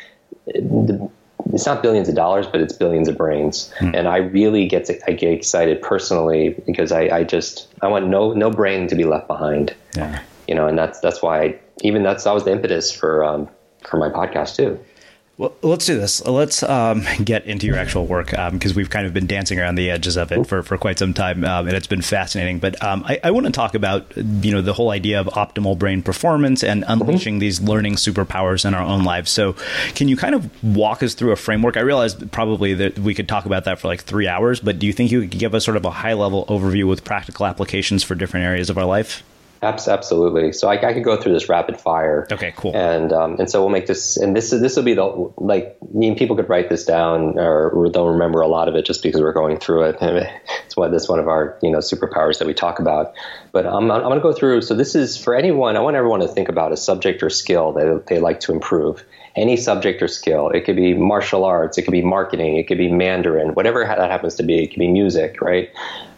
it's not billions of dollars, but it's billions of brains. Mm. And I really get to, I get excited personally because I, I just I want no no brain to be left behind. Yeah. You know, and that's that's why I, even that's that was the impetus for um, for my podcast too. Well, let's do this. Let's um, get into your actual work, because um, we've kind of been dancing around the edges of it for, for quite some time, um, and it's been fascinating. But um, I, I want to talk about, you know, the whole idea of optimal brain performance and unleashing mm-hmm. these learning superpowers in our own lives. So can you kind of walk us through a framework? I realize probably that we could talk about that for like three hours, but do you think you could give us sort of a high-level overview with practical applications for different areas of our life? Absolutely. So I, I could go through this rapid fire. Okay, cool. And um, and so we'll make this, and this this will be the, like, I mean, people could write this down or, or they'll remember a lot of it just because we're going through it. And it's one, that's one of our, you know, superpowers that we talk about. But I'm, I'm going to go through, so this is for anyone, I want everyone to think about a subject or skill that they like to improve. Any subject or skill. It could be martial arts, it could be marketing, it could be Mandarin, whatever that happens to be, it could be music, right?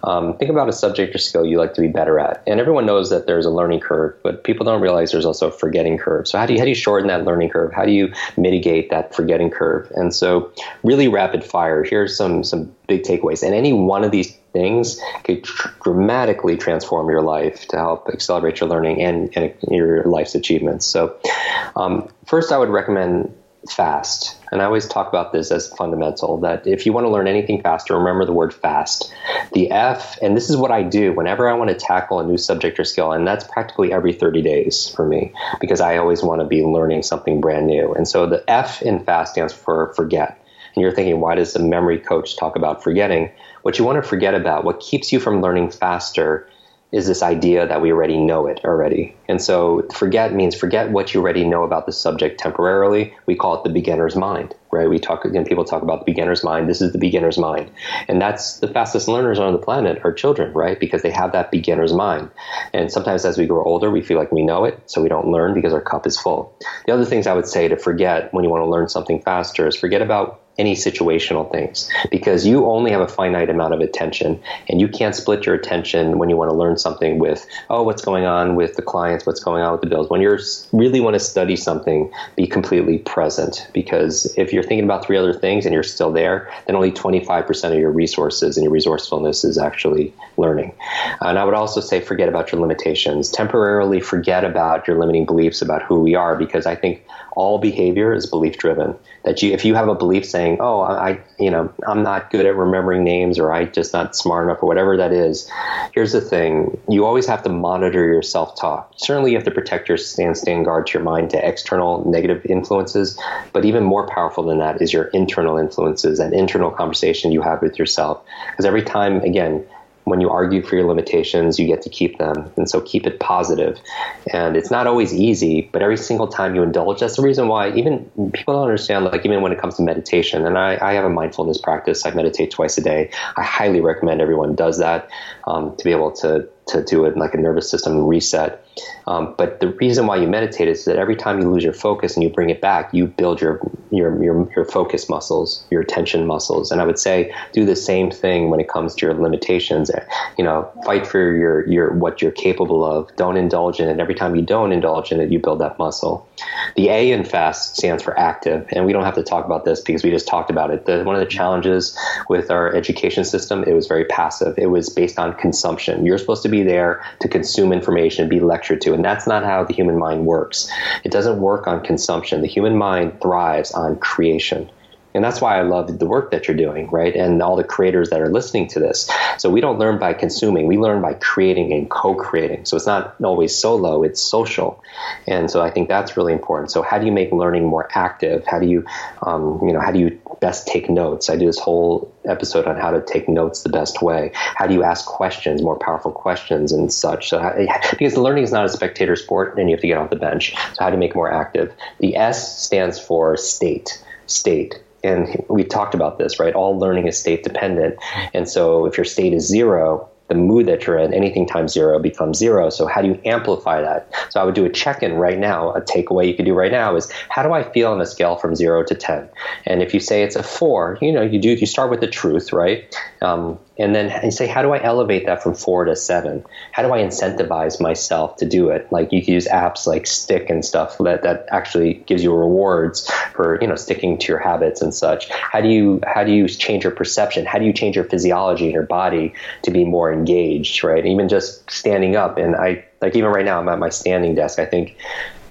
Um, think about a subject or skill you like to be better at. And everyone knows that there's a learning curve, but people don't realize there's also a forgetting curve. So how do you, how do you shorten that learning curve? How do you mitigate that forgetting curve? And so really rapid fire, here's some, some big takeaways. And any one of these things could tr- dramatically transform your life to help accelerate your learning and, and your life's achievements. So um, first, I would recommend fast. And I always talk about this as fundamental, that if you want to learn anything faster, remember the word fast. The F, and this is what I do whenever I want to tackle a new subject or skill, and that's practically every thirty days for me, because I always want to be learning something brand new. And so the F in fast stands for forget. And you're thinking, why does a memory coach talk about forgetting? What you want to forget about, what keeps you from learning faster, is this idea that we already know it already. And so forget means forget what you already know about the subject temporarily. We call it the beginner's mind, right? We talk, again, people talk about the beginner's mind. This is the beginner's mind. And that's the fastest learners on the planet are children, right? Because they have that beginner's mind. And sometimes as we grow older, we feel like we know it, so we don't learn because our cup is full. The other things I would say to forget when you want to learn something faster is forget about any situational things, because you only have a finite amount of attention, and you can't split your attention when you want to learn something with, oh, what's going on with the clients, what's going on with the bills. When you really want to study something, be completely present, because if you're thinking about three other things and you're still there, then only twenty-five percent of your resources and your resourcefulness is actually learning. And I would also say forget about your limitations. Temporarily forget about your limiting beliefs about who we are, because I think all behavior is belief driven. That you, if you have a belief saying, "Oh, I, you know, I'm not good at remembering names," or "I'm just not smart enough," or whatever that is, here's the thing: you always have to monitor your self-talk. Certainly, you have to protect your stand, stand guard to your mind to external negative influences. But even more powerful than that is your internal influences and internal conversation you have with yourself. Because every time, again, when you argue for your limitations, you get to keep them. And so keep it positive. And it's not always easy, but every single time you indulge, that's the reason why even people don't understand, like even when it comes to meditation, and I, I have a mindfulness practice, I meditate twice a day. I highly recommend everyone does that um, to be able to to do it like a nervous system reset. Um, but the reason why you meditate is that every time you lose your focus and you bring it back, you build your, your, your, your focus muscles, your attention muscles. And I would say do the same thing when it comes to your limitations. You know, fight for your, your, what you're capable of. Don't indulge in it. Every time you don't indulge in it, you build that muscle. The A in FAST stands for active. And we don't have to talk about this because we just talked about it. The, one of the challenges with our education system, it was very passive. It was based on consumption. You're supposed to be there to consume information, be lectured to, and that's not how the human mind works. It doesn't work on consumption. The human mind thrives on creation. And that's why I love the work that you're doing, right? And all the creators that are listening to this. So we don't learn by consuming. We learn by creating and co-creating. So it's not always solo. It's social. And so I think that's really important. So how do you make learning more active? How do you, um, you know, how do you best take notes? I do this whole episode on how to take notes the best way. How do you ask questions, more powerful questions and such? So how, because learning is not a spectator sport, and you have to get off the bench. So how do you make it more active? The S stands for state. State. And we talked about this, right? All learning is state dependent. And so if your state is zero, the mood that you're in, anything times zero becomes zero. So how do you amplify that? So I would do a check-in right now. A takeaway you could do right now is, how do I feel on a scale from zero to ten? And if you say it's a four, you know, you do, you start with the truth, right? Um, and then you say, how do I elevate that from four to seven? How do I incentivize myself to do it? Like you can use apps like Stick and stuff that, that actually gives you rewards for, you know, sticking to your habits and such. How do you, how do you change your perception? How do you change your physiology in your body to be more engaged, right? Even just standing up. And I, like even right now, I'm at my standing desk. I think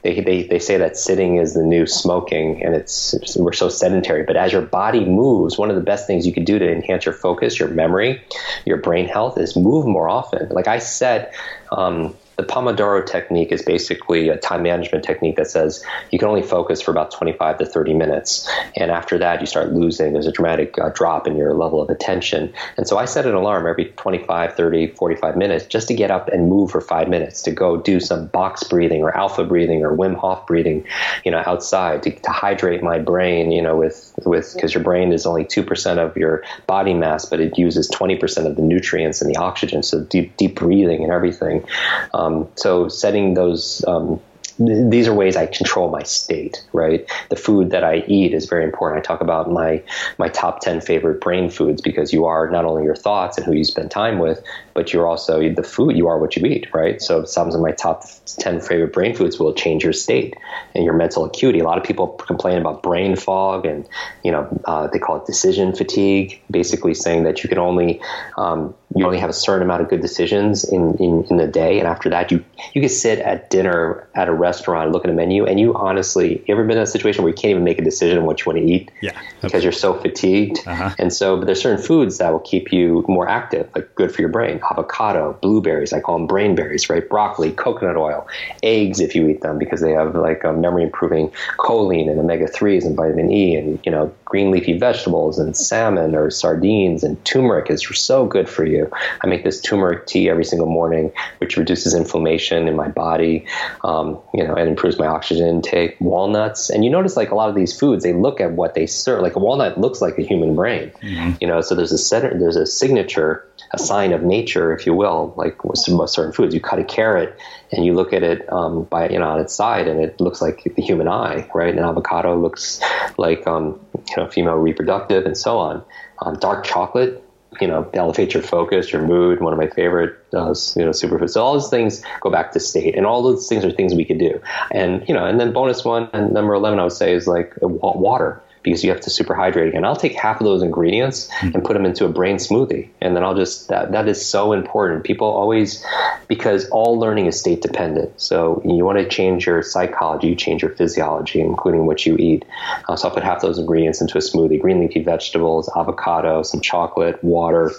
They, they they say that sitting is the new smoking, and it's we're so sedentary. But as your body moves, one of the best things you can do to enhance your focus, your memory, your brain health is move more often. Like I said, um, the Pomodoro technique is basically a time management technique that says you can only focus for about twenty-five to thirty minutes. And after that, you start losing. There's a dramatic uh, drop in your level of attention. And so I set an alarm every twenty-five, thirty, forty-five minutes just to get up and move for five minutes, to go do some box breathing or alpha breathing or Wim Hof breathing, you know, outside to, to hydrate my brain, you know, with, with, because your brain is only two percent of your body mass, but it uses twenty percent of the nutrients and the oxygen. So deep, deep breathing and everything. Um, so setting those, um, th- these are ways I control my state, right? The food that I eat is very important. I talk about my, my top ten favorite brain foods, because you are not only your thoughts and who you spend time with, but you're also the food, you are what you eat, right? So some of my top ten favorite brain foods will change your state and your mental acuity. A lot of people complain about brain fog and, you know, uh, they call it decision fatigue, basically saying that you can only, um, you only have a certain amount of good decisions in, in, in the day. And after that, you, you can sit at dinner at a restaurant, look at a menu, and you honestly, you ever been in a situation where you can't even make a decision on what you want to eat? Yeah, because you're so fatigued. Uh-huh. And so, but there's certain foods that will keep you more active, like good for your brain. Avocado, blueberries, I call them brain berries, right? Broccoli, coconut oil, eggs if you eat them, because they have like a memory improving choline and omega threes and vitamin E, and, you know, green leafy vegetables and salmon or sardines, and turmeric is so good for you. I make this turmeric tea every single morning, which reduces inflammation in my body, um, you know, and improves my oxygen intake. Walnuts, and you notice like a lot of these foods, they look at what they serve. Like a walnut looks like a human brain, mm-hmm. you know, so there's a center, there's a signature, a sign of nature, if you will, like with some certain foods. You cut a carrot and you look at it um, by, you know, on its side, and it looks like the human eye, right? An avocado looks like, um, you know, female reproductive, and so on. Um, dark chocolate, you know, elevates your focus, your mood, one of my favorite, uh, you know, superfoods. So all those things go back to state, and all those things are things we could do. And, you know, and then bonus one, and number eleven, I would say, is like water, because you have to superhydrate again. I'll take half of those ingredients and put them into a brain smoothie. And then I'll just, that, that is so important. People always, because all learning is state dependent. So you want to change your psychology, you change your physiology, including what you eat. Uh, so I'll put half those ingredients into a smoothie: green leafy vegetables, avocado, some chocolate, water.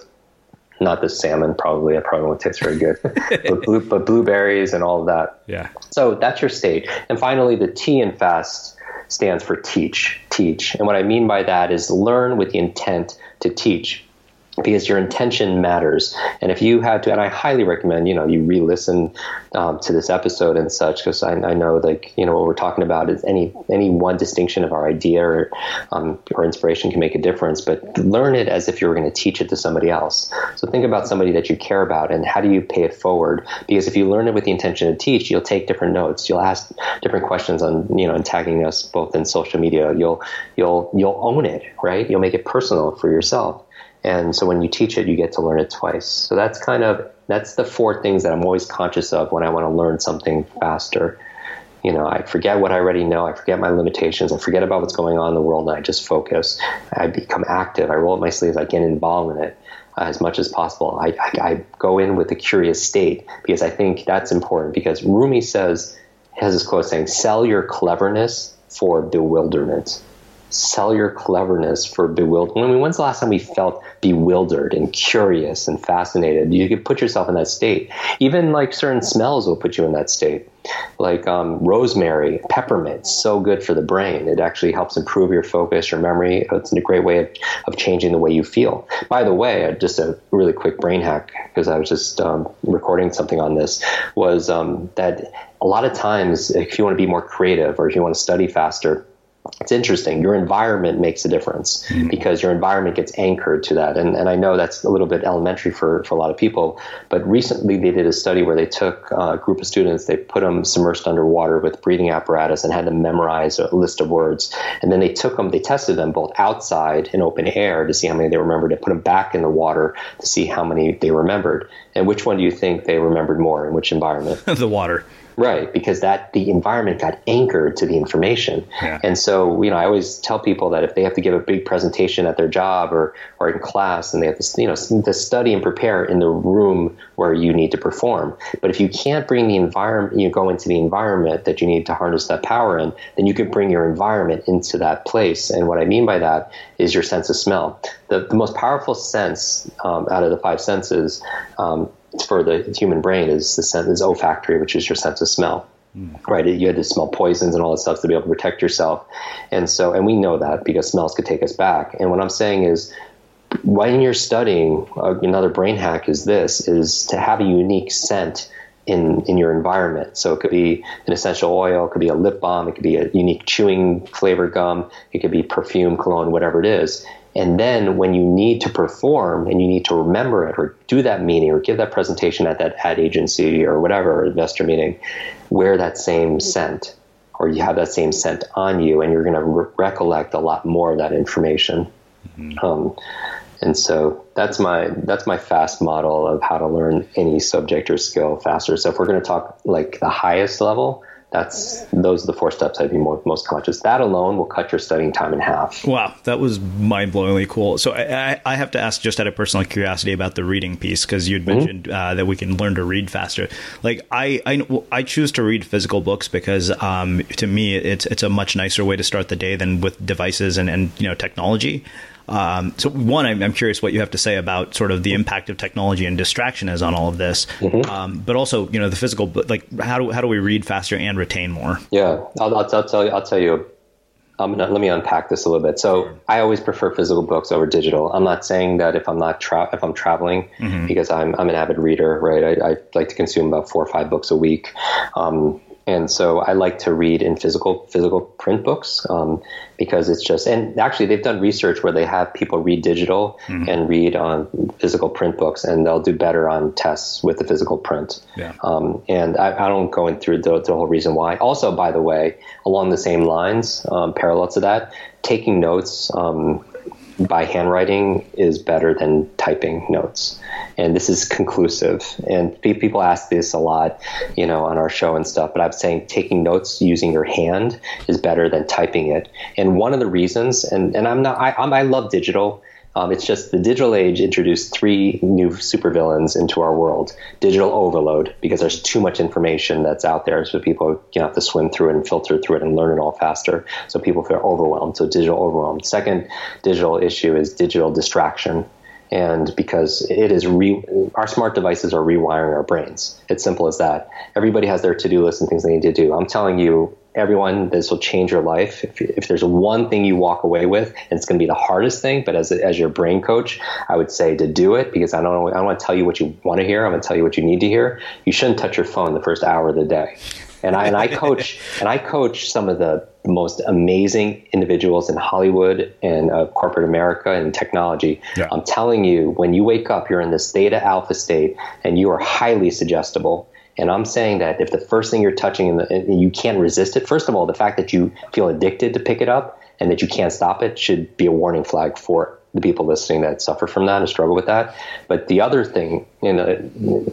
Not the salmon, probably. I probably won't taste very good. but, blue, but blueberries and all of that. Yeah. So that's your state. And finally, the T in FAST stands for teach, teach. And what I mean by that is learn with the intent to teach, because your intention matters. And if you had to, and I highly recommend, you know, you re-listen um, to this episode and such, because I, I know, like, you know, what we're talking about is any any one distinction of our idea or, um, or inspiration can make a difference, but learn it as if you were going to teach it to somebody else. So think about somebody that you care about, and how do you pay it forward? Because if you learn it with the intention to teach, you'll take different notes. You'll ask different questions on, you know, and tagging us both in social media. You'll, you'll, you'll own it, right? You'll make it personal for yourself. And so when you teach it, you get to learn it twice. So that's kind of, that's the four things that I'm always conscious of when I want to learn something faster. You know, I forget what I already know. I forget my limitations. I forget about what's going on in the world, and I just focus. I become active. I roll up my sleeves. I get involved in it uh, as much as possible. I, I, I go in with a curious state, because I think that's important, because Rumi says, has this quote saying, sell your cleverness for bewilderment. Sell your cleverness for bewilderment. I mean, when's the last time we felt bewildered and curious and fascinated? You could put yourself in that state. Even like certain smells will put you in that state. Like um, rosemary, peppermint, so good for the brain. It actually helps improve your focus, your memory. It's a great way of, of changing the way you feel. By the way, just a really quick brain hack, because I was just um, recording something on this, was um, that a lot of times if you want to be more creative, or if you want to study faster, it's interesting. Your environment makes a difference, mm-hmm. because your environment gets anchored to that. And and I know that's a little bit elementary for, for a lot of people, but recently they did a study where they took a group of students, they put them submerged underwater with breathing apparatus and had them memorize a list of words. And then they took them, they tested them both outside in open air to see how many they remembered, and put them back in the water to see how many they remembered. And which one do you think they remembered more, in which environment? The water. Right, because that the environment got anchored to the information. Yeah. And so, you know, I always tell people that if they have to give a big presentation at their job or, or in class, and they have to, you know, to study and prepare in the room where you need to perform. But if you can't bring the environment, you know, go into the environment that you need to harness that power in, then you can bring your environment into that place. And what I mean by that is your sense of smell. The, the most powerful sense um, out of the five senses um, for the human brain is the sense is olfactory, which is your sense of smell, mm. right? You had to smell poisons and all that stuff to be able to protect yourself. And so, and we know that because smells could take us back. And what I'm saying is, when you're studying, uh, another brain hack is this, is to have a unique scent in, in your environment. So it could be an essential oil, it could be a lip balm, it could be a unique chewing flavored gum, it could be perfume, cologne, whatever it is. And then when you need to perform and you need to remember it or do that meeting or give that presentation at that ad agency or whatever, or investor meeting, wear that same scent, or you have that same scent on you, and you're going to re- recollect a lot more of that information. Mm-hmm. Um, and so that's my that's my FAST model of how to learn any subject or skill faster. So if we're going to talk like the highest level, That's those are the four steps I'd be more, most conscious. That alone will cut your studying time in half. Wow, that was mind-blowingly cool. So I, I have to ask, just out of personal curiosity, about the reading piece, because you'd mentioned mm-hmm. uh, that we can learn to read faster. Like I, I, I choose to read physical books because um, to me it's it's a much nicer way to start the day than with devices and, and you know technology. Um, so one, I'm curious what you have to say about sort of the impact of technology and distraction is on all of this, mm-hmm. um, but also, you know, the physical, like how do, how do we read faster and retain more? Yeah, I'll, I'll, I'll tell you, I'll tell you, um, let me unpack this a little bit. So sure. I always prefer physical books over digital. I'm not saying that if I'm not, tra- if I'm traveling, mm-hmm. because I'm, I'm an avid reader, right? I, I like to consume about four or five books a week. Um, And so I like to read in physical physical print books um, because it's just – and actually they've done research where they have people read digital mm-hmm. and read on physical print books, and they'll do better on tests with the physical print. Yeah. Um, and I, I don't go in through the, the whole reason why. Also, by the way, along the same lines, um, parallel to that, taking notes um, – by handwriting is better than typing notes. And this is conclusive. And pe- people ask this a lot, you know, on our show and stuff, but I'm saying taking notes using your hand is better than typing it. And one of the reasons, and, and I'm not, I, I'm, I love digital. Um, it's just the digital age introduced three new supervillains into our world. Digital overload, because there's too much information that's out there, so people you know, have to swim through it and filter through it and learn it all faster. So people feel overwhelmed. So digital overwhelmed. Second digital issue is digital distraction. And because it is re- our smart devices are rewiring our brains. It's simple as that. Everybody has their to-do list and things they need to do. I'm telling you, everyone, this will change your life. If, if there's one thing you walk away with, and it's going to be the hardest thing, but as as your brain coach, I would say to do it, because I don't I don't want to tell you what you want to hear. I'm going to tell you what you need to hear. You shouldn't touch your phone the first hour of the day. And I and I coach and I coach some of the most amazing individuals in Hollywood and uh, corporate America and technology. Yeah. I'm telling you, when you wake up, you're in this theta alpha state, and you are highly suggestible. And I'm saying that if the first thing you're touching and, the, and you can't resist it, first of all, the fact that you feel addicted to pick it up and that you can't stop it should be a warning flag for the people listening that suffer from that and struggle with that. But the other thing, you know,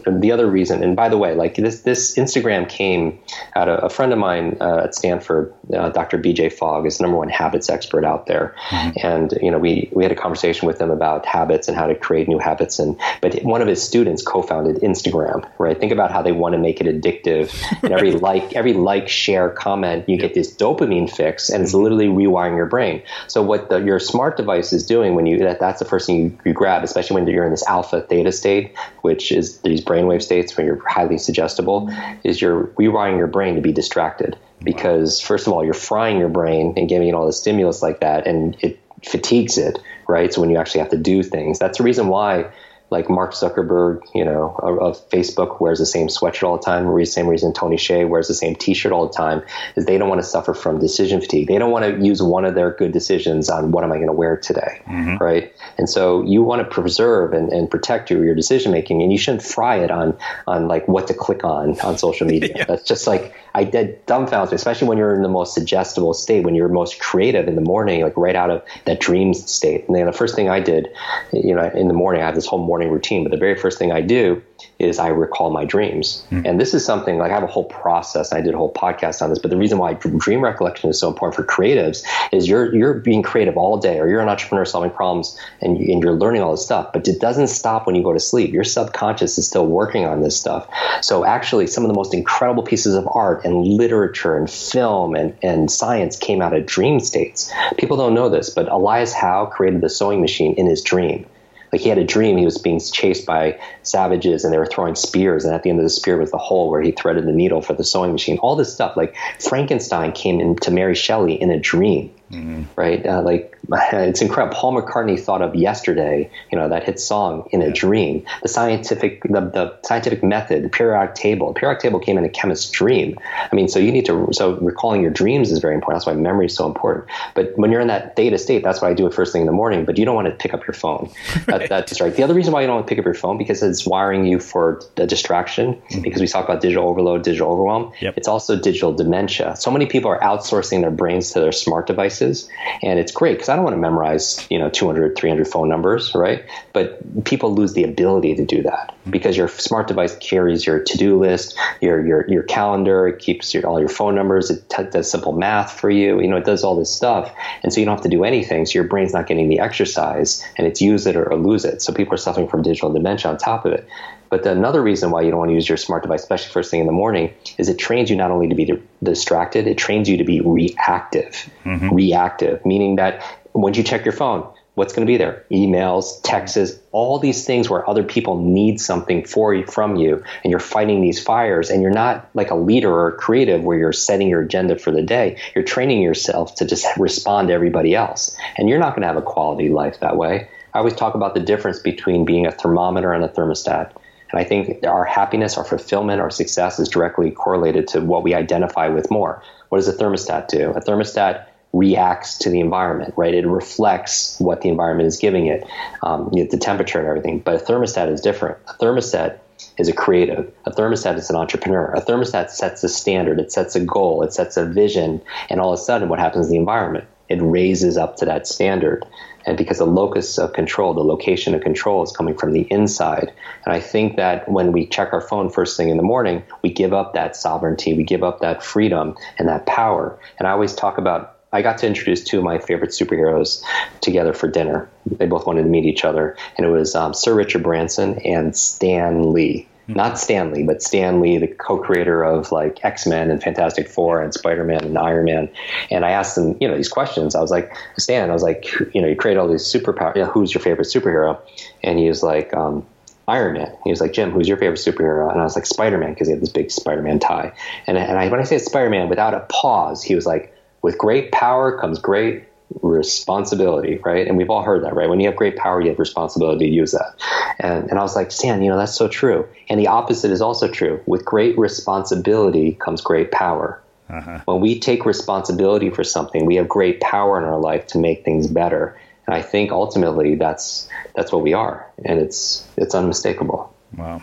the other reason, and by the way, like this, this Instagram came out of a friend of mine uh, at Stanford, uh, Doctor B J Fogg is the number one habits expert out there. Mm-hmm. And, you know, we, we had a conversation with him about habits and how to create new habits. And, but one of his students co-founded Instagram, right? Think about how they want to make it addictive. And every like, every like, share, comment, you get this dopamine fix, and it's literally rewiring your brain. So what the, your smart device is doing when you, that that's the first thing you, you grab, especially when you're in this alpha theta state, which is these brainwave states where you're highly suggestible, is you're rewiring your brain to be distracted. Because first of all, you're frying your brain and giving it all the stimulus like that, and it fatigues it, right? So when you actually have to do things, that's the reason why, like Mark Zuckerberg, you know, of Facebook wears the same sweatshirt all the time. The same reason Tony Hsieh wears the same T-shirt all the time is they don't want to suffer from decision fatigue. They don't want to use one of their good decisions on what am I going to wear today, mm-hmm. right? And so you want to preserve and, and protect your, your decision making, and you shouldn't fry it on on like what to click on on social media. yeah. That's just like I did dumbfounds me, especially when you're in the most suggestible state, when you're most creative in the morning, like right out of that dream state. And then the first thing I did, you know, in the morning, I have this whole morning routine, but the very first thing I do is I recall my dreams. Mm. And this is something, like I have a whole process. I did a whole podcast on this, but the reason why dream recollection is so important for creatives is you're you're being creative all day, or you're an entrepreneur solving problems and, and you're learning all this stuff, but it doesn't stop when you go to sleep. Your subconscious is still working on this stuff. So actually some of the most incredible pieces of art and literature and film and, and science came out of dream states. People don't know this, but Elias Howe created the sewing machine in his dream. Like he had a dream, he was being chased by savages and they were throwing spears. And at the end of the spear was the hole where he threaded the needle for the sewing machine. All this stuff, like Frankenstein came into Mary Shelley in a dream, mm-hmm. right? Uh, like it's incredible. Paul McCartney thought of Yesterday, you know, that hit song in yeah. a dream. The scientific, the, the scientific method, the periodic table, the periodic table came in a chemist's dream. I mean, so you need to, so recalling your dreams is very important. That's why memory is so important. But when you're in that theta state, that's what I do at first thing in the morning, but you don't want to pick up your phone. That, That's right. The other reason why you don't want to pick up your phone, because it's wiring you for a distraction, mm-hmm. because we talk about digital overload, digital overwhelm. Yep. It's also digital dementia. So many people are outsourcing their brains to their smart devices. And it's great because I don't want to memorize, you know, two hundred, three hundred phone numbers, right? But people lose the ability to do that mm-hmm. because your smart device carries your to-do list, your your your calendar. It keeps your, all your phone numbers. It t- does simple math for you. You know, it does all this stuff. And so you don't have to do anything. So your brain's not getting the exercise and it's use it or, or lose it. So people are suffering from digital dementia on top of it. But another reason why you don't want to use your smart device, especially first thing in the morning, is it trains you not only to be d- distracted, it trains you to be reactive. Mm-hmm. Reactive, meaning that once you check your phone, what's going to be there? Emails, texts, all these things where other people need something for you, from you, and you're fighting these fires, and you're not like a leader or a creative where you're setting your agenda for the day. You're training yourself to just respond to everybody else. And you're not going to have a quality life that way. I always talk about the difference between being a thermometer and a thermostat. And I think our happiness, our fulfillment, our success is directly correlated to what we identify with more. What does a thermostat do? A thermostat reacts to the environment, right? It reflects what the environment is giving it, um, you know, the temperature and everything. But a thermostat is different. A thermostat is a creative. A thermostat is an entrepreneur. A thermostat sets a standard. It sets a goal. It sets a vision. And all of a sudden, what happens to the environment? It raises up to that standard. And because the locus of control, the location of control is coming from the inside. And I think that when we check our phone first thing in the morning, we give up that sovereignty, we give up that freedom and that power. And I always talk about, I got to introduce two of my favorite superheroes together for dinner. They both wanted to meet each other. And it was um, Sir Richard Branson and Stan Lee. Not Stan Lee, but Stan Lee, the co-creator of like X-Men and Fantastic Four and Spider-Man and Iron Man. And I asked him, you know, these questions. I was like, Stan, I was like, you know, you create all these superpowers. You know, who's your favorite superhero? And he was like, um, Iron Man. He was like, Jim, who's your favorite superhero? And I was like, Spider-Man, because he had this big Spider-Man tie. And, and I, when I say Spider-Man, without a pause, he was like, with great power comes great responsibility, right? And we've all heard that, right? When you have great power, you have responsibility to use that. And and I was like, Stan, you know, that's so true. And the opposite is also true. With great responsibility comes great power. Uh-huh. When we take responsibility for something, we have great power in our life to make things better. And I think ultimately that's that's what we are. And it's it's unmistakable. Wow.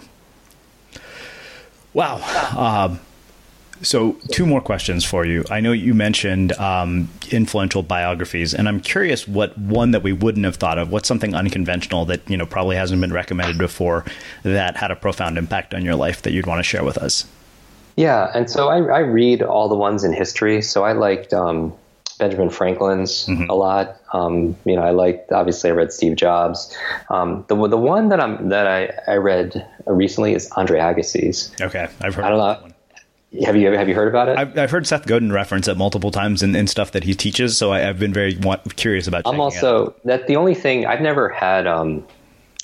Wow. Um, So two more questions for you. I know you mentioned um, influential biographies, and I'm curious what one that we wouldn't have thought of, what's something unconventional that, you know, probably hasn't been recommended before that had a profound impact on your life that you'd want to share with us? Yeah. And so I, I read all the ones in history. So I liked um, Benjamin Franklin's mm-hmm. a lot. Um, you know, I liked, obviously I read Steve Jobs. Um, the the one that I'm that I, I read recently is Andre Agassi's. Okay. I've heard I don't know, that one. Have you have you heard about it? I've, I've heard Seth Godin reference it multiple times in, in stuff that he teaches. So I, I've been very want, curious about. I'm also out. That the only thing I've never had. Um,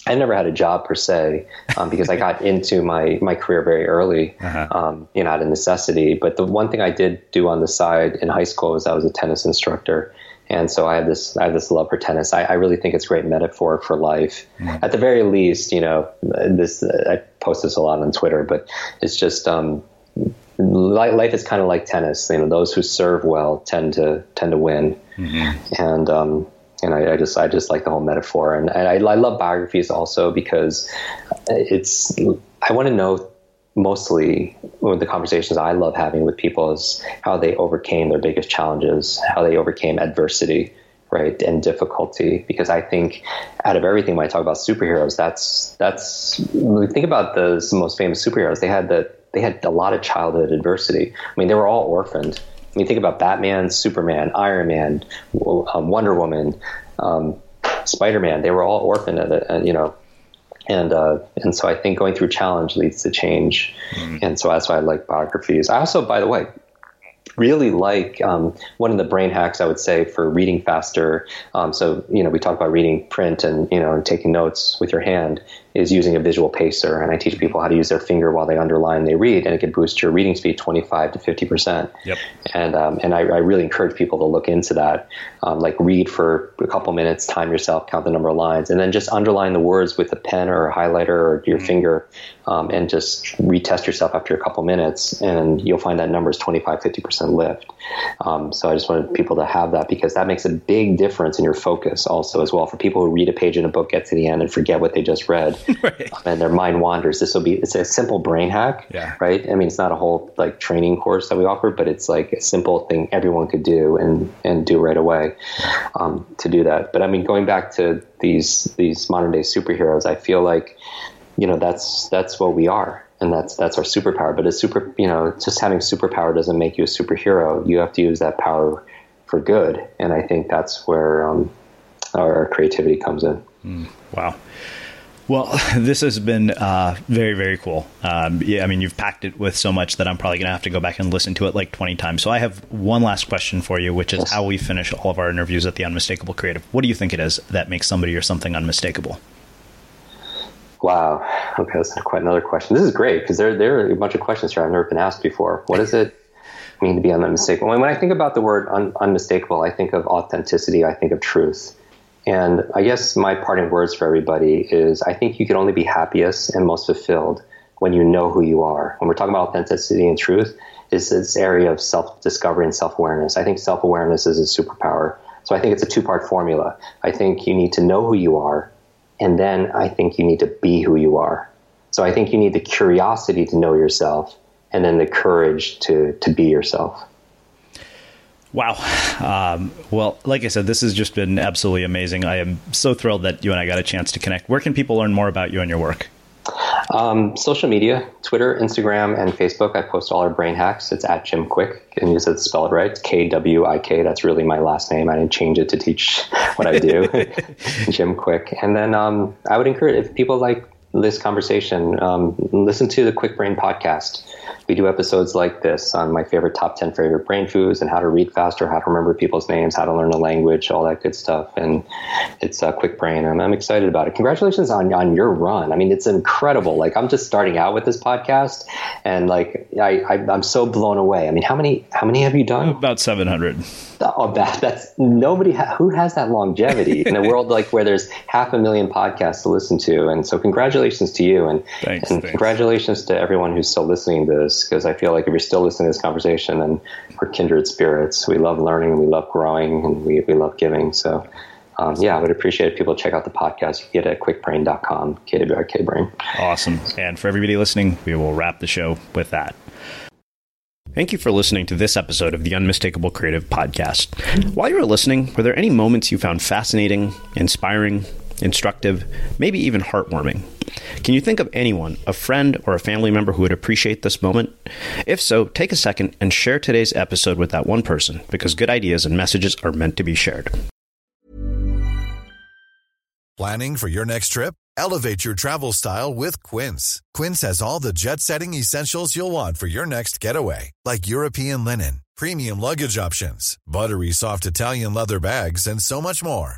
I never had a job per se um, because I got into my, my career very early, uh-huh. um, you know, out of necessity. But the one thing I did do on the side in high school was I was a tennis instructor. And so I have this, I have this love for tennis. I, I really think it's a great metaphor for life. Mm-hmm. At the very least, you know, this, I post this a lot on Twitter, but it's just, um, life is kind of like tennis. You know, those who serve well tend to tend to win, mm-hmm. and um, and I, I just I just like the whole metaphor, and, and I, I love biographies also because it's I want to know mostly one of the conversations I love having with people is how they overcame their biggest challenges, how they overcame adversity, right, and difficulty. Because I think out of everything, when I talk about superheroes, that's that's when we think about the most famous superheroes, they had the they had a lot of childhood adversity. I mean, they were all orphaned. I mean, think about Batman, Superman, Iron Man, um, Wonder Woman, um, Spider-Man. They were all orphaned at a, you know. And uh, and so I think going through challenge leads to change. Mm-hmm. And so that's why I like biographies. I also, by the way, really like um, one of the brain hacks I would say for reading faster. Um, so, you know, we talk about reading print and, you know, and taking notes with your hand is using a visual pacer. And I teach people how to use their finger while they underline, they read, and it can boost your reading speed twenty-five to fifty percent. Yep. And um, and I, I really encourage people to look into that. Um, like read for a couple minutes, time yourself, count the number of lines, and then just underline the words with a pen or a highlighter or your mm-hmm. finger um, and just retest yourself after a couple minutes. And you'll find that number is twenty-five, fifty percent lift. Um, so I just wanted people to have that because that makes a big difference in your focus also as well. For people who read a page in a book, get to the end and forget what they just read. Right. And their mind wanders. This will be, it's a simple brain hack, yeah. right? I mean, it's not a whole like training course that we offer, but it's like a simple thing everyone could do and, and do right away um, to do that. But I mean, going back to these, these modern day superheroes, I feel like, you know, that's, that's what we are. And that's, that's our superpower, but it's super, you know, just having superpower doesn't make you a superhero. You have to use that power for good. And I think that's where um, our creativity comes in. Mm, wow. Well, this has been uh, very, very cool. Um, yeah, I mean, you've packed it with so much that I'm probably going to have to go back and listen to it like twenty times. So I have one last question for you, which is yes. how we finish all of our interviews at the Unmistakable Creative. What do you think it is that makes somebody or something unmistakable? Wow. Okay, that's quite another question. This is great because there, there are a bunch of questions here I've never been asked before. What does it mean to be unmistakable? When I think about the word un- unmistakable, I think of authenticity. I think of truth. And I guess my parting words for everybody is I think you can only be happiest and most fulfilled when you know who you are. When we're talking about authenticity and truth, it's this area of self-discovery and self-awareness. I think self-awareness is a superpower. So I think it's a two-part formula. I think you need to know who you are, and then I think you need to be who you are. So I think you need the curiosity to know yourself and then the courage to, to be yourself. Wow. Um, well, like I said, this has just been absolutely amazing. I am so thrilled that you and I got a chance to connect. Where can people learn more about you and your work? Um, social media, Twitter, Instagram, and Facebook. I post all our brain hacks. It's at Jim Kwik, and you said spell it right. It's K W I K. That's really my last name. I didn't change it to teach what I do. Jim Kwik. And then um, I would encourage, if people like this conversation, um, listen to the Kwik Brain podcast. We do episodes like this on my favorite top ten favorite brain foods and how to read faster, how to remember people's names, how to learn a language, all that good stuff. And it's uh, Kwik Brain, and I'm excited about it. Congratulations on, on your run. I mean, it's incredible. Like, I'm just starting out with this podcast, and like I, I, I'm so blown away. I mean, how many how many have you done? About seven hundred. Oh, that, that's nobody ha- who has that longevity in a world like where there's half a million podcasts to listen to. And so congratulations to you, and, thanks, and thanks. Congratulations to everyone who's still listening to this, because I feel like if you're still listening to this conversation, then we're kindred spirits. We love learning, we love growing, and we, we love giving. So um, yeah, I would appreciate if people check out the podcast. You can get it at kwik brain dot com, K W I K Brain. Awesome. And for everybody listening, we will wrap the show with that. Thank you for listening to this episode of the Unmistakable Creative Podcast. While you were listening, were there any moments you found fascinating, inspiring, instructive, maybe even heartwarming? Can you think of anyone, a friend or a family member who would appreciate this moment? If so, take a second and share today's episode with that one person, because good ideas and messages are meant to be shared. Planning for your next trip? Elevate your travel style with Quince. Quince has all the jet-setting essentials you'll want for your next getaway, like European linen, premium luggage options, buttery soft Italian leather bags, and so much more.